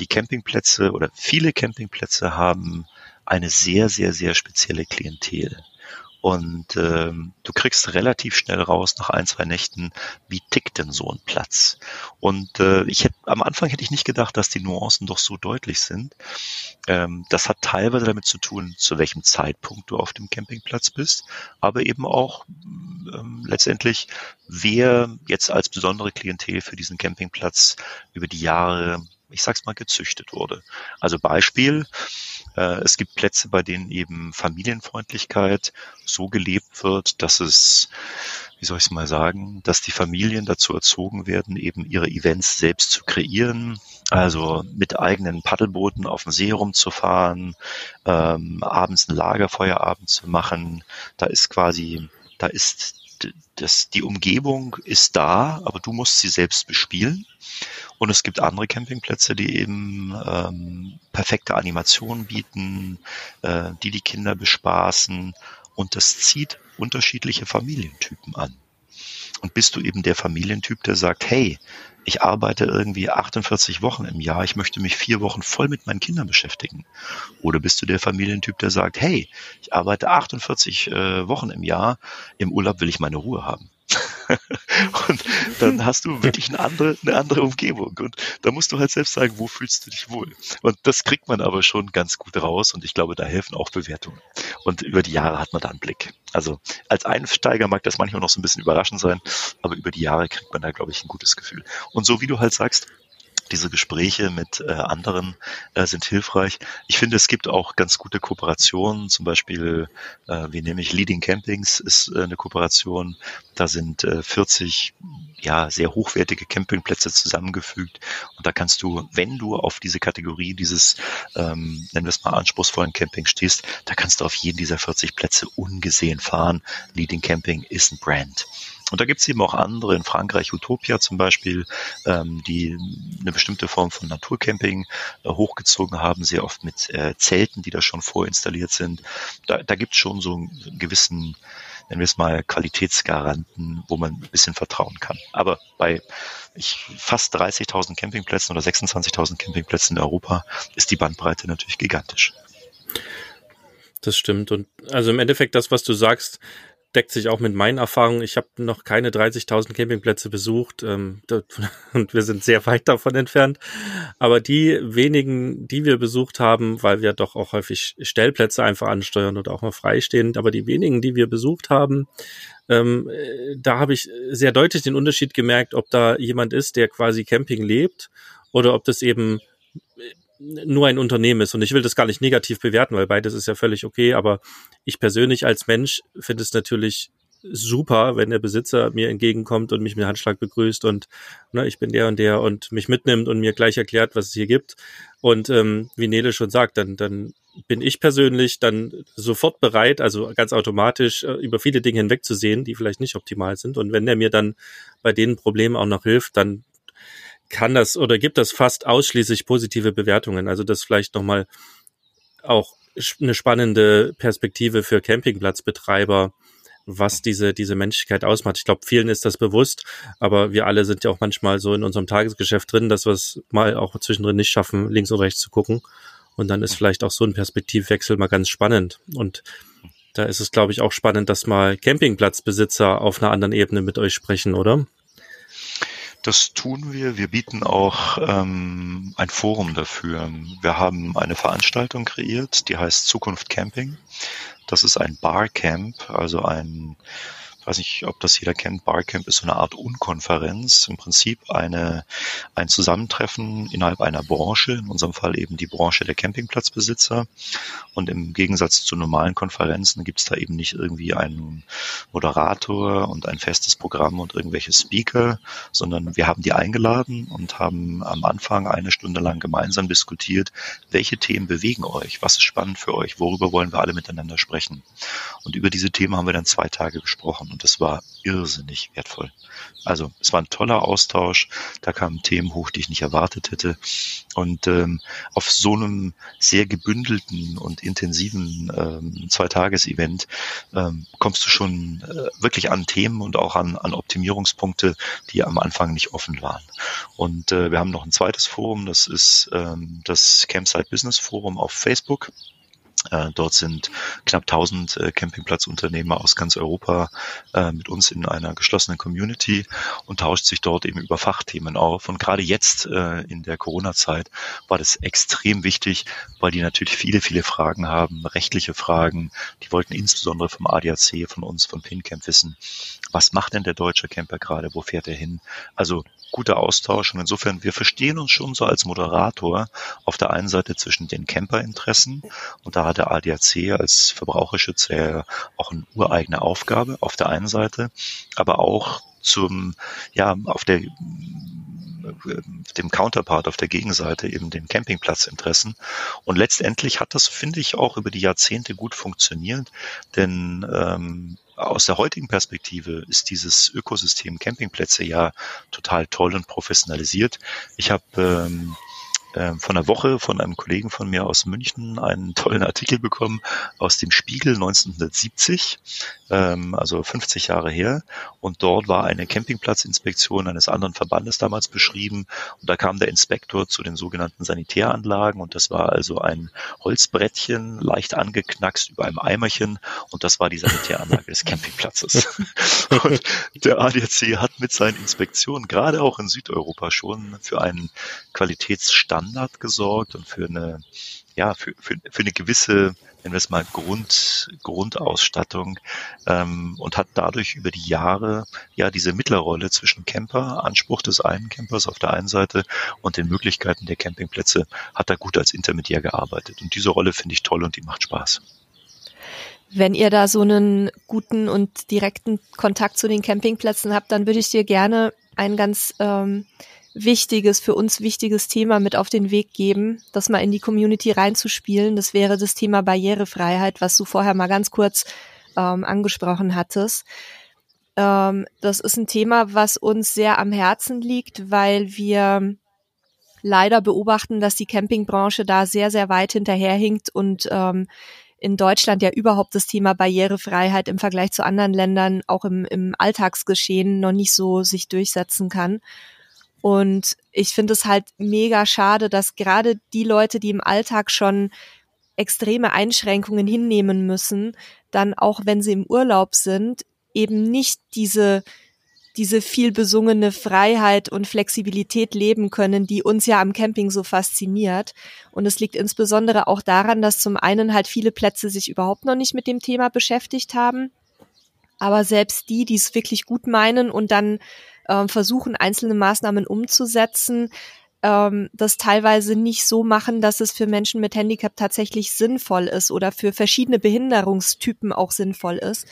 die Campingplätze oder viele Campingplätze haben eine sehr, sehr, sehr spezielle Klientel. Und ähm, du kriegst relativ schnell raus nach ein, zwei Nächten, wie tickt denn so ein Platz? Und äh, ich hätte am Anfang hätte ich nicht gedacht, dass die Nuancen doch so deutlich sind. Ähm, das hat teilweise damit zu tun, zu welchem Zeitpunkt du auf dem Campingplatz bist, aber eben auch ähm, letztendlich, wer jetzt als besondere Klientel für diesen Campingplatz über die Jahre, ich sag's mal, gezüchtet wurde. Also Beispiel, äh, es gibt Plätze, bei denen eben Familienfreundlichkeit so gelebt wird, dass es, wie soll ich es mal sagen, dass die Familien dazu erzogen werden, eben ihre Events selbst zu kreieren, also mit eigenen Paddelbooten auf dem See rumzufahren, ähm, abends ein Lagerfeuerabend zu machen. Da ist quasi, da ist Das, die Umgebung ist da, aber du musst sie selbst bespielen. Und es gibt andere Campingplätze, die eben ähm, perfekte Animationen bieten, äh, die die Kinder bespaßen. Und das zieht unterschiedliche Familientypen an. Und bist du eben der Familientyp, der sagt, hey, ich arbeite irgendwie achtundvierzig Wochen im Jahr, ich möchte mich vier Wochen voll mit meinen Kindern beschäftigen. Oder bist du der Familientyp, der sagt, hey, ich arbeite achtundvierzig Wochen im Jahr, im Urlaub will ich meine Ruhe haben. Und dann hast du wirklich eine andere, eine andere Umgebung. Und da musst du halt selbst sagen, wo fühlst du dich wohl? Und das kriegt man aber schon ganz gut raus. Und ich glaube, da helfen auch Bewertungen. Und über die Jahre hat man da einen Blick. Also als Einsteiger mag das manchmal noch so ein bisschen überraschend sein, aber über die Jahre kriegt man da, glaube ich, ein gutes Gefühl. Und so wie du halt sagst, diese Gespräche mit äh, anderen äh, sind hilfreich. Ich finde, es gibt auch ganz gute Kooperationen. Zum Beispiel, äh, wie nehme ich Leading Campings ist äh, eine Kooperation. Da sind äh, vierzig ja sehr hochwertige Campingplätze zusammengefügt. Und da kannst du, wenn du auf diese Kategorie dieses, ähm, nennen wir es mal, anspruchsvollen Camping stehst, da kannst du auf jeden dieser vierzig Plätze ungesehen fahren. Leading Camping ist ein Brand. Und da gibt es eben auch andere, in Frankreich Utopia zum Beispiel, ähm, die eine bestimmte Form von Naturcamping äh, hochgezogen haben, sehr oft mit äh, Zelten, die da schon vorinstalliert sind. Da, da gibt es schon so einen gewissen, nennen wir es mal, Qualitätsgaranten, wo man ein bisschen vertrauen kann. Aber bei ich, fast dreißigtausend Campingplätzen oder sechsundzwanzigtausend Campingplätzen in Europa ist die Bandbreite natürlich gigantisch. Das stimmt. Und also im Endeffekt das, was du sagst, deckt sich auch mit meinen Erfahrungen. Ich habe noch keine dreißigtausend Campingplätze besucht ähm, und wir sind sehr weit davon entfernt. Aber die wenigen, die wir besucht haben, weil wir doch auch häufig Stellplätze einfach ansteuern oder auch mal freistehend, aber die wenigen, die wir besucht haben, ähm, da habe ich sehr deutlich den Unterschied gemerkt, ob da jemand ist, der quasi Camping lebt oder ob das eben nur ein Unternehmen ist. Und ich will das gar nicht negativ bewerten, weil beides ist ja völlig okay, aber ich persönlich als Mensch finde es natürlich super, wenn der Besitzer mir entgegenkommt und mich mit Handschlag begrüßt und ne, ich bin der und der und mich mitnimmt und mir gleich erklärt, was es hier gibt. Und ähm, wie Nele schon sagt, dann, dann bin ich persönlich dann sofort bereit, also ganz automatisch über viele Dinge hinwegzusehen, die vielleicht nicht optimal sind. Und wenn der mir dann bei den Problemen auch noch hilft, dann kann das oder gibt das fast ausschließlich positive Bewertungen. Also das vielleicht nochmal auch eine spannende Perspektive für Campingplatzbetreiber, was diese diese Menschlichkeit ausmacht. Ich glaube, vielen ist das bewusst, aber wir alle sind ja auch manchmal so in unserem Tagesgeschäft drin, dass wir es mal auch zwischendrin nicht schaffen, links und rechts zu gucken. Und dann ist vielleicht auch so ein Perspektivwechsel mal ganz spannend. Und da ist es, glaube ich, auch spannend, dass mal Campingplatzbesitzer auf einer anderen Ebene mit euch sprechen, oder? Das tun wir. Wir bieten auch ähm, ein Forum dafür. Wir haben eine Veranstaltung kreiert, die heißt Zukunft Camping. Das ist ein Barcamp, also ein, ich weiß nicht, ob das jeder kennt, Barcamp ist so eine Art Unkonferenz, im Prinzip eine ein Zusammentreffen innerhalb einer Branche, in unserem Fall eben die Branche der Campingplatzbesitzer. Und im Gegensatz zu normalen Konferenzen gibt es da eben nicht irgendwie einen Moderator und ein festes Programm und irgendwelche Speaker, sondern wir haben die eingeladen und haben am Anfang eine Stunde lang gemeinsam diskutiert, welche Themen bewegen euch, was ist spannend für euch, worüber wollen wir alle miteinander sprechen. Und über diese Themen haben wir dann zwei Tage gesprochen. und es war irrsinnig wertvoll. Also es war ein toller Austausch, da kamen Themen hoch, die ich nicht erwartet hätte, und ähm, auf so einem sehr gebündelten und intensiven ähm, Zweitages-Event ähm, kommst du schon äh, wirklich an Themen und auch an, an Optimierungspunkte, die am Anfang nicht offen waren. Und äh, wir haben noch ein zweites Forum, das ist ähm, das Campsite Business Forum auf Facebook. Dort sind knapp tausend Campingplatzunternehmer aus ganz Europa mit uns in einer geschlossenen Community und tauscht sich dort eben über Fachthemen auf. Und gerade jetzt in der Corona-Zeit war das extrem wichtig, weil die natürlich viele, viele Fragen haben, rechtliche Fragen. Die wollten insbesondere vom A D A C, von uns, von PinCamp wissen, was macht denn der deutsche Camper gerade, wo fährt er hin? Also guter Austausch, und insofern, wir verstehen uns schon so als Moderator auf der einen Seite zwischen den Camperinteressen, und da hat der A D A C als Verbraucherschützer auch eine ureigene Aufgabe auf der einen Seite, aber auch zum, ja, auf der, dem Counterpart, auf der Gegenseite eben den Campingplatzinteressen. Und letztendlich hat das, finde ich, auch über die Jahrzehnte gut funktioniert, denn ähm, aus der heutigen Perspektive ist dieses Ökosystem Campingplätze ja total toll und professionalisiert. Ich habe ähm, äh, von einer Woche von einem Kollegen von mir aus München einen tollen Artikel bekommen aus dem Spiegel neunzehnhundertsiebzig, ähm, also fünfzig Jahre her. Und dort war eine Campingplatzinspektion eines anderen Verbandes damals beschrieben. Und da kam der Inspektor zu den sogenannten Sanitäranlagen, und das war also ein Holzbrettchen, leicht angeknackst über einem Eimerchen, und das war die Sanitäranlage des Campingplatzes. Und der A D A C hat mit seinen Inspektionen, gerade auch in Südeuropa, schon für einen Qualitätsstandard gesorgt und für eine, ja, für, für, für eine gewisse, nennen wir es mal, Grund, Grundausstattung, ähm, und hat dadurch über die Jahre ja diese Mittlerrolle zwischen Camper, Anspruch des einen Campers auf der einen Seite und den Möglichkeiten der Campingplätze, hat er gut als Intermediär gearbeitet. Und diese Rolle finde ich toll und die macht Spaß. Wenn ihr da so einen guten und direkten Kontakt zu den Campingplätzen habt, dann würde ich dir gerne ein ganz ähm, wichtiges, für uns wichtiges Thema mit auf den Weg geben, das mal in die Community reinzuspielen. Das wäre das Thema Barrierefreiheit, was du vorher mal ganz kurz ähm, angesprochen hattest. Ähm, das ist ein Thema, was uns sehr am Herzen liegt, weil wir leider beobachten, dass die Campingbranche da sehr, sehr weit hinterherhinkt und ähm, in Deutschland ja überhaupt das Thema Barrierefreiheit im Vergleich zu anderen Ländern auch im, im Alltagsgeschehen noch nicht so sich durchsetzen kann. Und ich finde es halt mega schade, dass gerade die Leute, die im Alltag schon extreme Einschränkungen hinnehmen müssen, dann auch, wenn sie im Urlaub sind, eben nicht diese, diese viel besungene Freiheit und Flexibilität leben können, die uns ja am Camping so fasziniert. Und es liegt insbesondere auch daran, dass zum einen halt viele Plätze sich überhaupt noch nicht mit dem Thema beschäftigt haben. Aber selbst die, die es wirklich gut meinen und dann äh, versuchen, einzelne Maßnahmen umzusetzen, ähm, das teilweise nicht so machen, dass es für Menschen mit Handicap tatsächlich sinnvoll ist oder für verschiedene Behinderungstypen auch sinnvoll ist.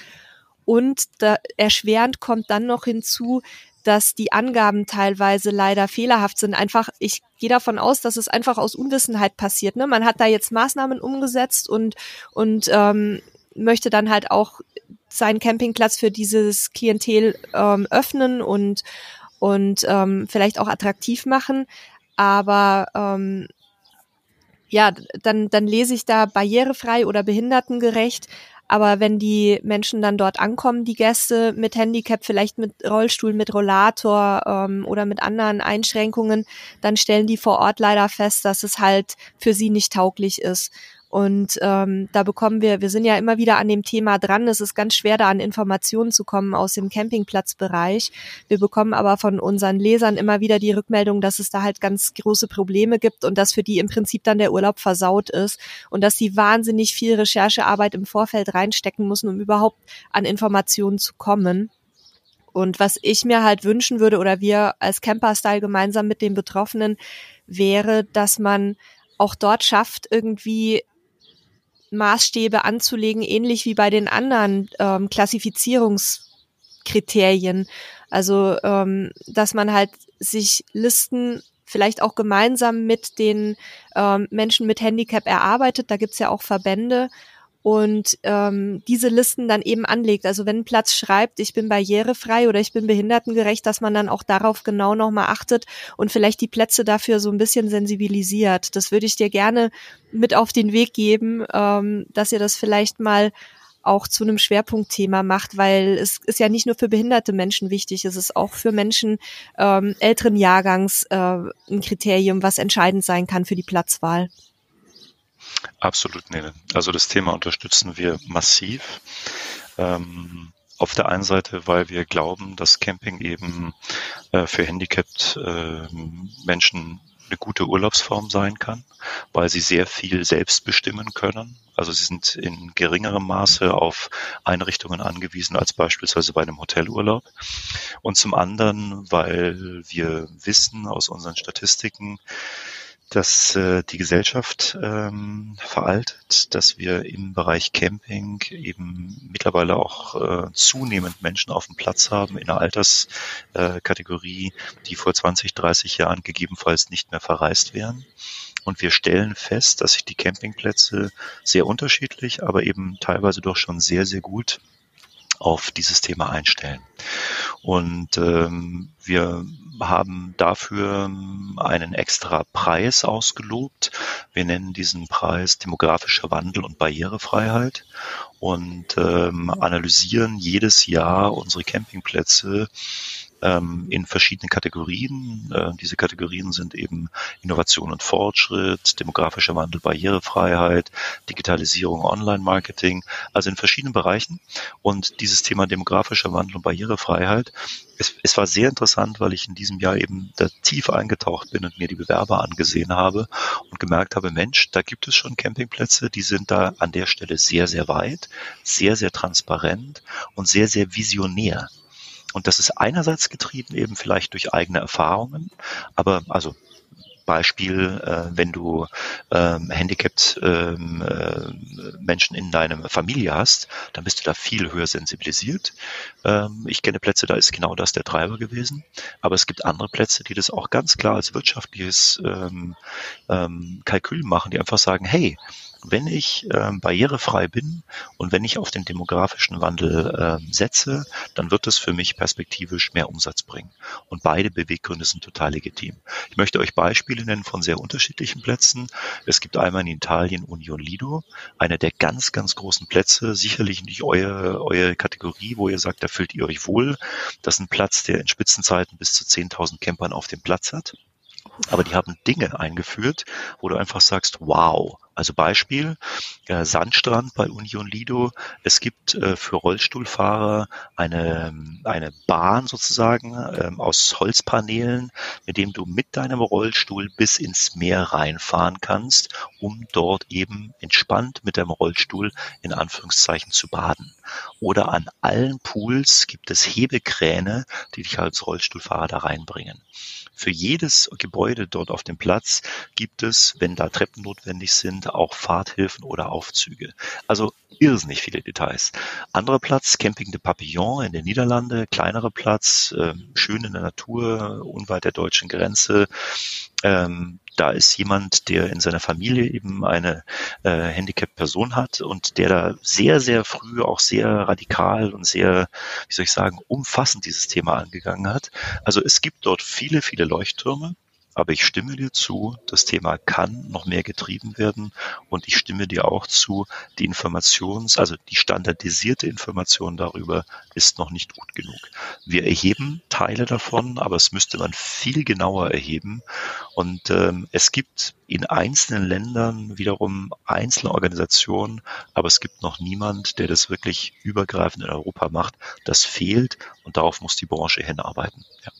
Und da erschwerend kommt dann noch hinzu, dass die Angaben teilweise leider fehlerhaft sind. Einfach, ich gehe davon aus, dass es einfach aus Unwissenheit passiert. Ne? Man hat da jetzt Maßnahmen umgesetzt und, und ähm, möchte dann halt auch seinen Campingplatz für dieses Klientel ähm, öffnen und und ähm, vielleicht auch attraktiv machen, aber ähm, ja, dann dann lese ich da barrierefrei oder behindertengerecht, aber wenn die Menschen dann dort ankommen, die Gäste mit Handicap, vielleicht mit Rollstuhl, mit Rollator ähm, oder mit anderen Einschränkungen, dann stellen die vor Ort leider fest, dass es halt für sie nicht tauglich ist. Und ähm, da bekommen wir, wir sind ja immer wieder an dem Thema dran, es ist ganz schwer, da an Informationen zu kommen aus dem Campingplatzbereich. Wir bekommen aber von unseren Lesern immer wieder die Rückmeldung, dass es da halt ganz große Probleme gibt und dass für die im Prinzip dann der Urlaub versaut ist und dass sie wahnsinnig viel Recherchearbeit im Vorfeld reinstecken müssen, um überhaupt an Informationen zu kommen. Und was ich mir halt wünschen würde, oder wir als Camper Style gemeinsam mit den Betroffenen, wäre, dass man auch dort schafft, irgendwie Maßstäbe anzulegen, ähnlich wie bei den anderen ähm, Klassifizierungskriterien. Also, ähm, dass man halt sich Listen vielleicht auch gemeinsam mit den ähm, Menschen mit Handicap erarbeitet. Da gibt's ja auch Verbände. und ähm, diese Listen dann eben anlegt. Also wenn ein Platz schreibt, ich bin barrierefrei oder ich bin behindertengerecht, dass man dann auch darauf genau nochmal achtet und vielleicht die Plätze dafür so ein bisschen sensibilisiert. Das würde ich dir gerne mit auf den Weg geben, ähm, dass ihr das vielleicht mal auch zu einem Schwerpunktthema macht, weil es ist ja nicht nur für behinderte Menschen wichtig, es ist auch für Menschen ähm, älteren Jahrgangs äh, ein Kriterium, was entscheidend sein kann für die Platzwahl. Absolut, Nele. Also das Thema unterstützen wir massiv. Ähm, auf der einen Seite, weil wir glauben, dass Camping eben äh, für handicapped äh, Menschen eine gute Urlaubsform sein kann, weil sie sehr viel selbst bestimmen können. Also sie sind in geringerem Maße auf Einrichtungen angewiesen als beispielsweise bei einem Hotelurlaub. Und zum anderen, weil wir wissen aus unseren Statistiken, dass äh, die Gesellschaft ähm, veraltet, dass wir im Bereich Camping eben mittlerweile auch äh, zunehmend Menschen auf dem Platz haben in einer Alterskategorie, äh, die vor zwanzig, dreißig Jahren gegebenenfalls nicht mehr verreist wären. Und wir stellen fest, dass sich die Campingplätze sehr unterschiedlich, aber eben teilweise doch schon sehr, sehr gut auf dieses Thema einstellen. Und ähm, wir haben dafür einen extra Preis ausgelobt. Wir nennen diesen Preis demografischer Wandel und Barrierefreiheit und ähm, analysieren jedes Jahr unsere Campingplätze in verschiedenen Kategorien. Diese Kategorien sind eben Innovation und Fortschritt, demografischer Wandel, Barrierefreiheit, Digitalisierung, Online-Marketing, also in verschiedenen Bereichen. Und dieses Thema demografischer Wandel und Barrierefreiheit, es, es war sehr interessant, weil ich in diesem Jahr eben da tief eingetaucht bin und mir die Bewerber angesehen habe und gemerkt habe, Mensch, da gibt es schon Campingplätze, die sind da an der Stelle sehr, sehr weit, sehr, sehr transparent und sehr, sehr visionär. Und das ist einerseits getrieben eben vielleicht durch eigene Erfahrungen, aber also Beispiel, äh, wenn du ähm, handicapped ähm, äh, Menschen in deiner Familie hast, dann bist du da viel höher sensibilisiert. Ähm, ich kenne Plätze, da ist genau das der Treiber gewesen, aber es gibt andere Plätze, die das auch ganz klar als wirtschaftliches ähm, ähm, Kalkül machen, die einfach sagen, hey, wenn ich ähm, barrierefrei bin und wenn ich auf den demografischen Wandel ähm, setze, dann wird das für mich perspektivisch mehr Umsatz bringen. Und beide Beweggründe sind total legitim. Ich möchte euch Beispiele nennen von sehr unterschiedlichen Plätzen. Es gibt einmal in Italien Union Lido, einer der ganz, ganz großen Plätze, sicherlich nicht eure, eure Kategorie, wo ihr sagt, da fühlt ihr euch wohl. Das ist ein Platz, der in Spitzenzeiten bis zu zehntausend Campern auf dem Platz hat. Aber die haben Dinge eingeführt, wo du einfach sagst, wow. Also Beispiel, äh, Sandstrand bei Union Lido. Es gibt äh, für Rollstuhlfahrer eine, eine Bahn sozusagen ähm, aus Holzpaneelen, mit dem du mit deinem Rollstuhl bis ins Meer reinfahren kannst, um dort eben entspannt mit deinem Rollstuhl in Anführungszeichen zu baden. Oder an allen Pools gibt es Hebekräne, die dich als Rollstuhlfahrer da reinbringen. Für jedes Gebäude dort auf dem Platz gibt es, wenn da Treppen notwendig sind, auch Fahrthilfen oder Aufzüge. Also irrsinnig viele Details. Anderer Platz, Camping de Papillon in den Niederlanden, kleinerer Platz, äh, schön in der Natur, unweit der deutschen Grenze. Ähm, da ist jemand, der in seiner Familie eben eine äh, Handicap-Person hat und der da sehr, sehr früh auch sehr radikal und sehr, wie soll ich sagen, umfassend dieses Thema angegangen hat. Also es gibt dort viele, viele Leuchttürme, aber ich stimme dir zu, das Thema kann noch mehr getrieben werden und ich stimme dir auch zu, die Informations-, also die standardisierte Information darüber ist noch nicht gut genug. Wir erheben Teile davon, aber es müsste man viel genauer erheben und ähm, es gibt in einzelnen Ländern wiederum einzelne Organisationen, aber es gibt noch niemand, der das wirklich übergreifend in Europa macht. Das fehlt und darauf muss die Branche hinarbeiten. Ja.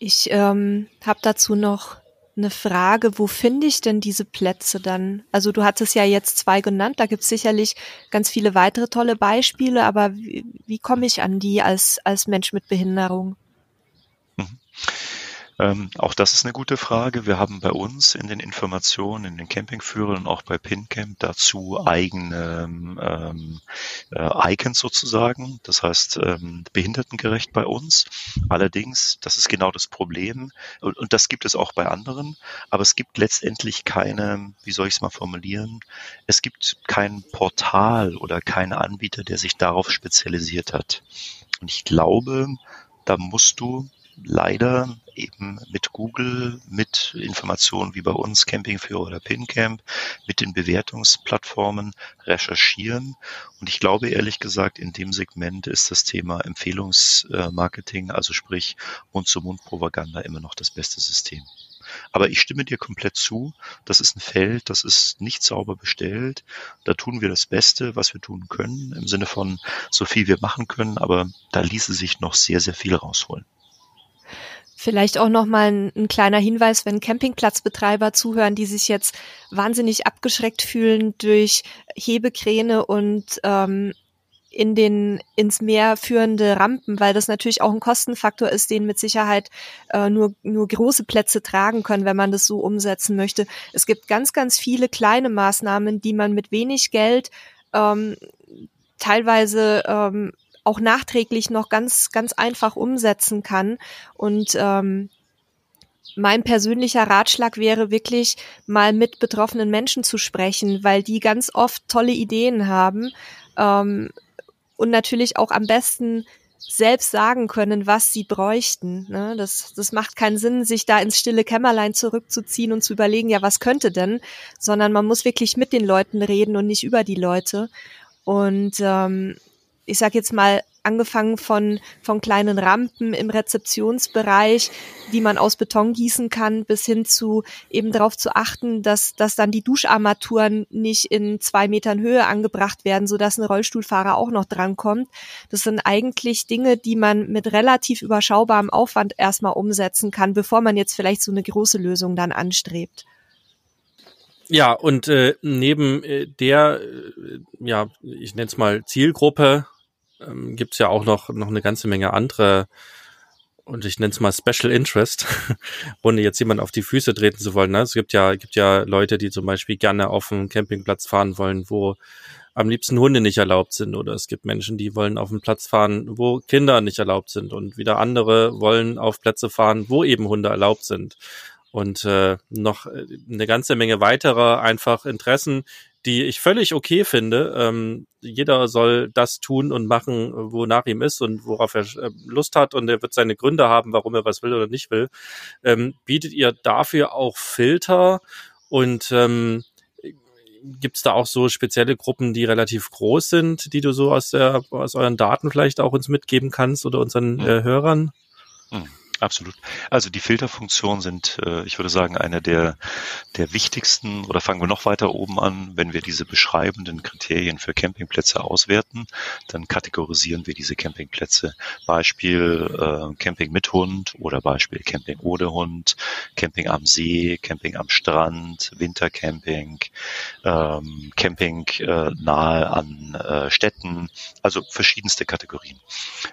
Ich ähm, habe dazu noch eine Frage, wo finde ich denn diese Plätze dann? Also du hattest ja jetzt zwei genannt, da gibt es sicherlich ganz viele weitere tolle Beispiele, aber wie, wie komme ich an die als als Mensch mit Behinderung? Mhm. Ähm, auch das ist eine gute Frage. Wir haben bei uns in den Informationen, in den Campingführern und auch bei PinCamp dazu eigene ähm, äh, Icons sozusagen, das heißt ähm, behindertengerecht bei uns. Allerdings, das ist genau das Problem und, und das gibt es auch bei anderen, aber es gibt letztendlich keine, wie soll ich es mal formulieren, es gibt kein Portal oder keinen Anbieter, der sich darauf spezialisiert hat. Und ich glaube, da musst du leider eben mit Google, mit Informationen wie bei uns, Campingführer oder PinCamp, mit den Bewertungsplattformen recherchieren. Und ich glaube, ehrlich gesagt, in dem Segment ist das Thema Empfehlungsmarketing, also sprich Mund-zu-Mund-Propaganda, immer noch das beste System. Aber ich stimme dir komplett zu, das ist ein Feld, das ist nicht sauber bestellt. Da tun wir das Beste, was wir tun können, im Sinne von so viel wir machen können, aber da ließe sich noch sehr, sehr viel rausholen. Vielleicht auch nochmal ein, ein kleiner Hinweis, wenn Campingplatzbetreiber zuhören, die sich jetzt wahnsinnig abgeschreckt fühlen durch Hebekräne und ähm, in den ins Meer führende Rampen, weil das natürlich auch ein Kostenfaktor ist, den mit Sicherheit äh, nur nur große Plätze tragen können, wenn man das so umsetzen möchte. Es gibt ganz, ganz viele kleine Maßnahmen, die man mit wenig Geld ähm, teilweise ähm, auch nachträglich noch ganz, ganz einfach umsetzen kann. Und ähm, mein persönlicher Ratschlag wäre wirklich, mal mit betroffenen Menschen zu sprechen, weil die ganz oft tolle Ideen haben ähm, und natürlich auch am besten selbst sagen können, was sie bräuchten. Ne? Das, das macht keinen Sinn, sich da ins stille Kämmerlein zurückzuziehen und zu überlegen, ja, was könnte denn? Sondern man muss wirklich mit den Leuten reden und nicht über die Leute. Und ähm, ich sage jetzt mal, angefangen von, von kleinen Rampen im Rezeptionsbereich, die man aus Beton gießen kann, bis hin zu eben darauf zu achten, dass, dass dann die Duscharmaturen nicht in zwei Metern Höhe angebracht werden, sodass ein Rollstuhlfahrer auch noch drankommt. Das sind eigentlich Dinge, die man mit relativ überschaubarem Aufwand erstmal umsetzen kann, bevor man jetzt vielleicht so eine große Lösung dann anstrebt. Ja, und äh, neben äh, der, äh, ja, ich nenne es mal Zielgruppe, ähm, gibt es ja auch noch noch eine ganze Menge andere, und ich nenne es mal Special Interest, ohne jetzt jemand auf die Füße treten zu wollen. Ne? Es gibt ja gibt ja Leute, die zum Beispiel gerne auf einen Campingplatz fahren wollen, wo am liebsten Hunde nicht erlaubt sind, oder es gibt Menschen, die wollen auf einen Platz fahren, wo Kinder nicht erlaubt sind, und wieder andere wollen auf Plätze fahren, wo eben Hunde erlaubt sind. Und äh, noch eine ganze Menge weiterer einfach Interessen, die ich völlig okay finde. Ähm, jeder soll das tun und machen, wonach ihm ist und worauf er Lust hat, und er wird seine Gründe haben, warum er was will oder nicht will. Ähm, bietet ihr dafür auch Filter, und ähm, gibt es da auch so spezielle Gruppen, die relativ groß sind, die du so aus, der, aus euren Daten vielleicht auch uns mitgeben kannst oder unseren äh, Hörern? Mhm. Absolut. Also die Filterfunktionen sind, äh, ich würde sagen, eine der, der wichtigsten, oder fangen wir noch weiter oben an, wenn wir diese beschreibenden Kriterien für Campingplätze auswerten, dann kategorisieren wir diese Campingplätze. Beispiel äh, Camping mit Hund oder Beispiel Camping ohne Hund, Camping am See, Camping am Strand, Wintercamping, ähm, Camping äh, nahe an äh, Städten, also verschiedenste Kategorien.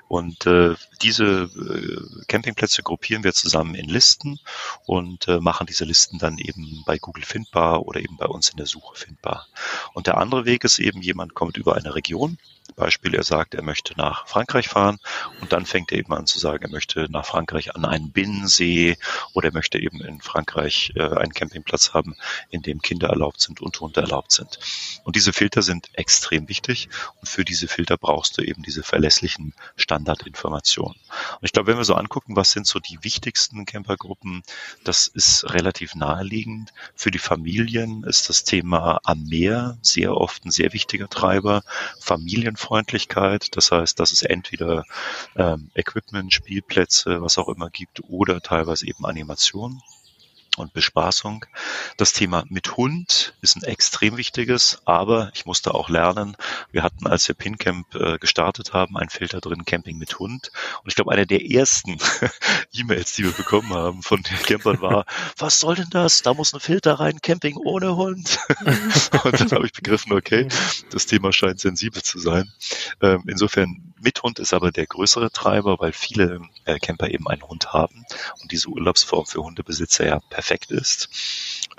Und äh, diese äh, Campingplätze gruppieren wir zusammen in Listen und äh, machen diese Listen dann eben bei Google findbar oder eben bei uns in der Suche findbar. Und der andere Weg ist eben, jemand kommt über eine Region, Beispiel, er sagt, er möchte nach Frankreich fahren, und dann fängt er eben an zu sagen, er möchte nach Frankreich an einen Binnensee, oder er möchte eben in Frankreich äh, einen Campingplatz haben, in dem Kinder erlaubt sind und Hunde erlaubt sind. Und diese Filter sind extrem wichtig, und für diese Filter brauchst du eben diese verlässlichen Standardinformationen. Und ich glaube, wenn wir so angucken, was sind so die wichtigsten Campergruppen, das ist relativ naheliegend. Für die Familien ist das Thema am Meer sehr oft ein sehr wichtiger Treiber. Familien Freundlichkeit, das heißt, dass es entweder ähm, Equipment, Spielplätze, was auch immer gibt, oder teilweise eben Animationen. und Bespaßung. Das Thema mit Hund ist ein extrem wichtiges, aber ich musste auch lernen, wir hatten, als wir PinCamp äh, gestartet haben, einen Filter drin, Camping mit Hund. Und ich glaube, eine der ersten E-Mails, die wir bekommen haben von den Campern war, was soll denn das? Da muss ein Filter rein, Camping ohne Hund. Und dann habe ich begriffen, okay, das Thema scheint sensibel zu sein. Ähm, insofern, mit Hund ist aber der größere Treiber, weil viele äh, Camper eben einen Hund haben und diese Urlaubsform für Hundebesitzer ja perfekt Perfekt ist.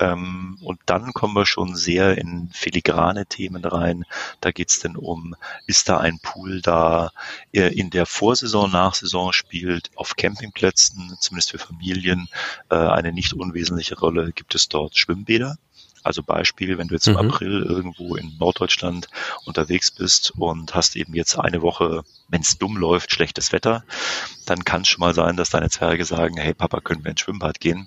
Ähm, und dann kommen wir schon sehr in filigrane Themen rein. Da geht es denn um, ist da ein Pool da, in der Vorsaison, Nachsaison spielt auf Campingplätzen, zumindest für Familien, äh, eine nicht unwesentliche Rolle. Gibt es dort Schwimmbäder? Also Beispiel, wenn du jetzt im mhm. April irgendwo in Norddeutschland unterwegs bist und hast eben jetzt eine Woche, wenn es dumm läuft, schlechtes Wetter, dann kann es schon mal sein, dass deine Zwerge sagen, hey Papa, können wir ins Schwimmbad gehen?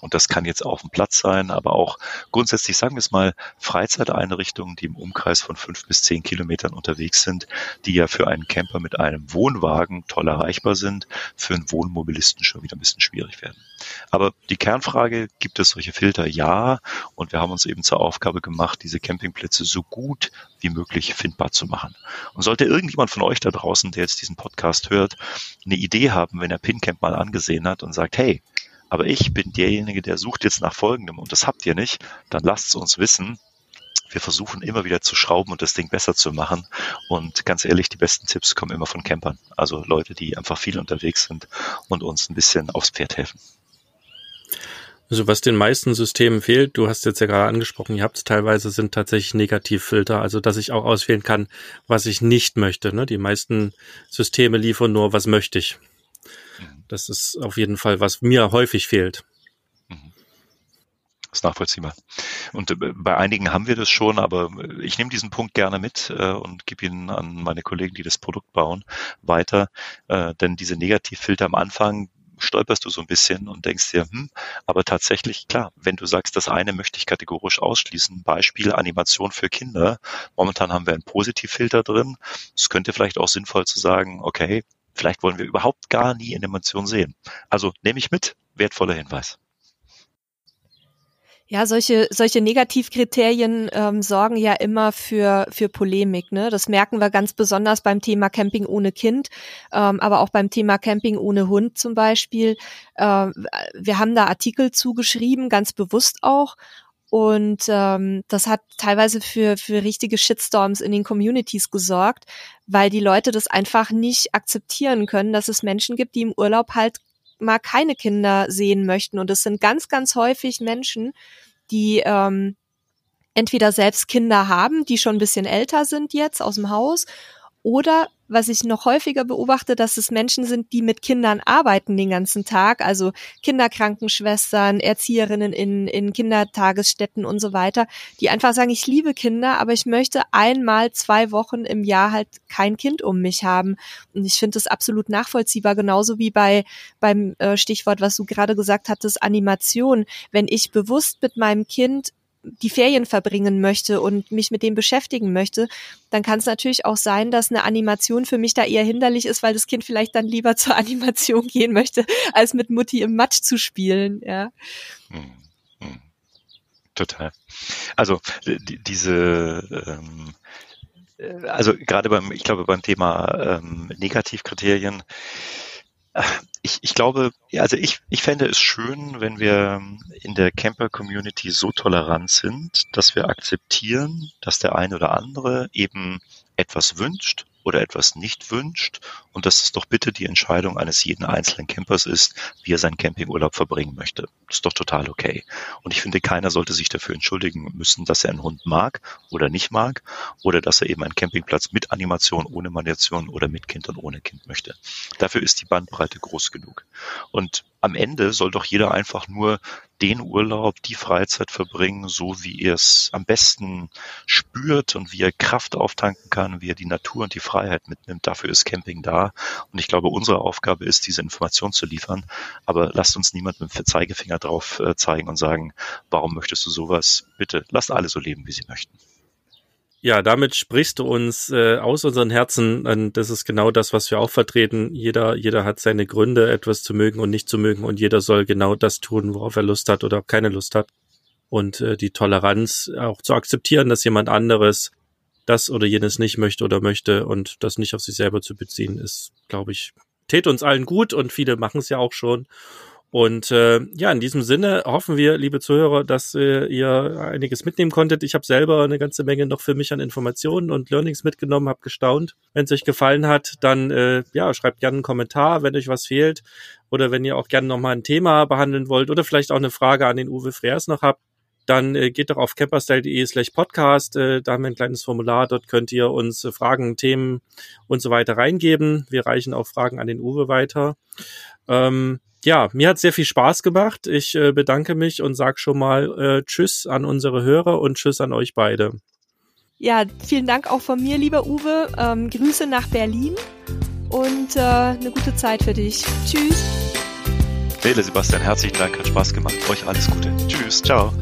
Und das kann jetzt auf dem Platz sein, aber auch grundsätzlich, sagen wir es mal, Freizeiteinrichtungen, die im Umkreis von fünf bis zehn Kilometern unterwegs sind, die ja für einen Camper mit einem Wohnwagen toll erreichbar sind, für einen Wohnmobilisten schon wieder ein bisschen schwierig werden. Aber die Kernfrage, gibt es solche Filter? Ja. Und wir haben uns eben zur Aufgabe gemacht, diese Campingplätze so gut wie möglich findbar zu machen. Und sollte irgendjemand von euch da draußen, der jetzt diesen Podcast hört, eine Idee haben, wenn er PinCamp mal angesehen hat und sagt, hey, aber ich bin derjenige, der sucht jetzt nach Folgendem und das habt ihr nicht, dann lasst es uns wissen. Wir versuchen immer wieder zu schrauben und das Ding besser zu machen. Und ganz ehrlich, die besten Tipps kommen immer von Campern. Also Leute, die einfach viel unterwegs sind und uns ein bisschen aufs Pferd helfen. Also was den meisten Systemen fehlt, du hast jetzt ja gerade angesprochen, ihr habt es teilweise, sind tatsächlich Negativfilter, also dass ich auch auswählen kann, was ich nicht möchte. Ne? Die meisten Systeme liefern nur, was möchte ich. Das ist auf jeden Fall, was mir häufig fehlt. Das ist nachvollziehbar. Und bei einigen haben wir das schon, aber ich nehme diesen Punkt gerne mit und gebe ihn an meine Kollegen, die das Produkt bauen, weiter. Denn diese Negativfilter am Anfang, stolperst du so ein bisschen und denkst dir, hm, aber tatsächlich, klar, wenn du sagst, das eine möchte ich kategorisch ausschließen, Beispiel Animation für Kinder, momentan haben wir einen Positivfilter drin, es könnte vielleicht auch sinnvoll zu sagen, okay, vielleicht wollen wir überhaupt gar nie Animation sehen. Also nehme ich mit, wertvoller Hinweis. Ja, solche solche Negativkriterien ähm, sorgen ja immer für für Polemik, ne? Das merken wir ganz besonders beim Thema Camping ohne Kind, ähm, aber auch beim Thema Camping ohne Hund zum Beispiel. Ähm, wir haben da Artikel zugeschrieben, ganz bewusst auch. Und ähm, das hat teilweise für für richtige Shitstorms in den Communities gesorgt, weil die Leute das einfach nicht akzeptieren können, dass es Menschen gibt, die im Urlaub halt mal keine Kinder sehen möchten. Und es sind ganz, ganz häufig Menschen, die ähm, entweder selbst Kinder haben, die schon ein bisschen älter sind jetzt aus dem Haus, oder, was ich noch häufiger beobachte, dass es Menschen sind, die mit Kindern arbeiten den ganzen Tag, also Kinderkrankenschwestern, Erzieherinnen in, in Kindertagesstätten und so weiter, die einfach sagen, ich liebe Kinder, aber ich möchte einmal zwei Wochen im Jahr halt kein Kind um mich haben. Und ich finde das absolut nachvollziehbar, genauso wie bei beim äh, Stichwort, was du gerade gesagt hattest, Animation. Wenn ich bewusst mit meinem Kind die Ferien verbringen möchte und mich mit dem beschäftigen möchte, dann kann es natürlich auch sein, dass eine Animation für mich da eher hinderlich ist, weil das Kind vielleicht dann lieber zur Animation gehen möchte, als mit Mutti im Matsch zu spielen. Ja. Total. Also die, diese... Ähm Also gerade beim, ich glaube beim Thema ähm, Negativkriterien, ich, ich glaube, also ich, ich fände es schön, wenn wir in der Camper-Community so tolerant sind, dass wir akzeptieren, dass der eine oder andere eben etwas wünscht oder etwas nicht wünscht und dass es doch bitte die Entscheidung eines jeden einzelnen Campers ist, wie er seinen Campingurlaub verbringen möchte. Das ist doch total okay. Und ich finde, keiner sollte sich dafür entschuldigen müssen, dass er einen Hund mag oder nicht mag oder dass er eben einen Campingplatz mit Animation, ohne Animation oder mit Kind und ohne Kind möchte. Dafür ist die Bandbreite groß genug. Und am Ende soll doch jeder einfach nur den Urlaub, die Freizeit verbringen, so wie er es am besten spürt und wie er Kraft auftanken kann, wie er die Natur und die Freiheit mitnimmt. Dafür ist Camping da. Und ich glaube, unsere Aufgabe ist, diese Information zu liefern. Aber lasst uns niemand mit dem Zeigefinger drauf zeigen und sagen, warum möchtest du sowas? Bitte lasst alle so leben, wie sie möchten. Ja, damit sprichst du uns äh, aus unseren Herzen. Und das ist genau das, was wir auch vertreten. Jeder, jeder hat seine Gründe, etwas zu mögen und nicht zu mögen. Und jeder soll genau das tun, worauf er Lust hat oder keine Lust hat. Und äh, die Toleranz auch zu akzeptieren, dass jemand anderes das oder jenes nicht möchte oder möchte und das nicht auf sich selber zu beziehen, ist, glaube ich, tät uns allen gut und viele machen es ja auch schon. Und äh, ja, in diesem Sinne hoffen wir, liebe Zuhörer, dass äh, ihr einiges mitnehmen konntet. Ich habe selber eine ganze Menge noch für mich an Informationen und Learnings mitgenommen, habe gestaunt. Wenn es euch gefallen hat, dann äh, ja, schreibt gerne einen Kommentar, wenn euch was fehlt oder wenn ihr auch gerne nochmal ein Thema behandeln wollt oder vielleicht auch eine Frage an den Uwe Freers noch habt. Dann äh, geht doch auf camperstyle.de slash podcast, äh, da haben wir ein kleines Formular, dort könnt ihr uns äh, Fragen, Themen und so weiter reingeben. Wir reichen auch Fragen an den Uwe weiter. Ähm, ja, mir hat sehr viel Spaß gemacht. Ich äh, bedanke mich und sage schon mal äh, Tschüss an unsere Hörer und Tschüss an euch beide. Ja, vielen Dank auch von mir, lieber Uwe. Ähm, Grüße nach Berlin und äh, eine gute Zeit für dich. Tschüss. Nele, Sebastian, herzlichen Dank, hat Spaß gemacht. Euch alles Gute. Tschüss, ciao.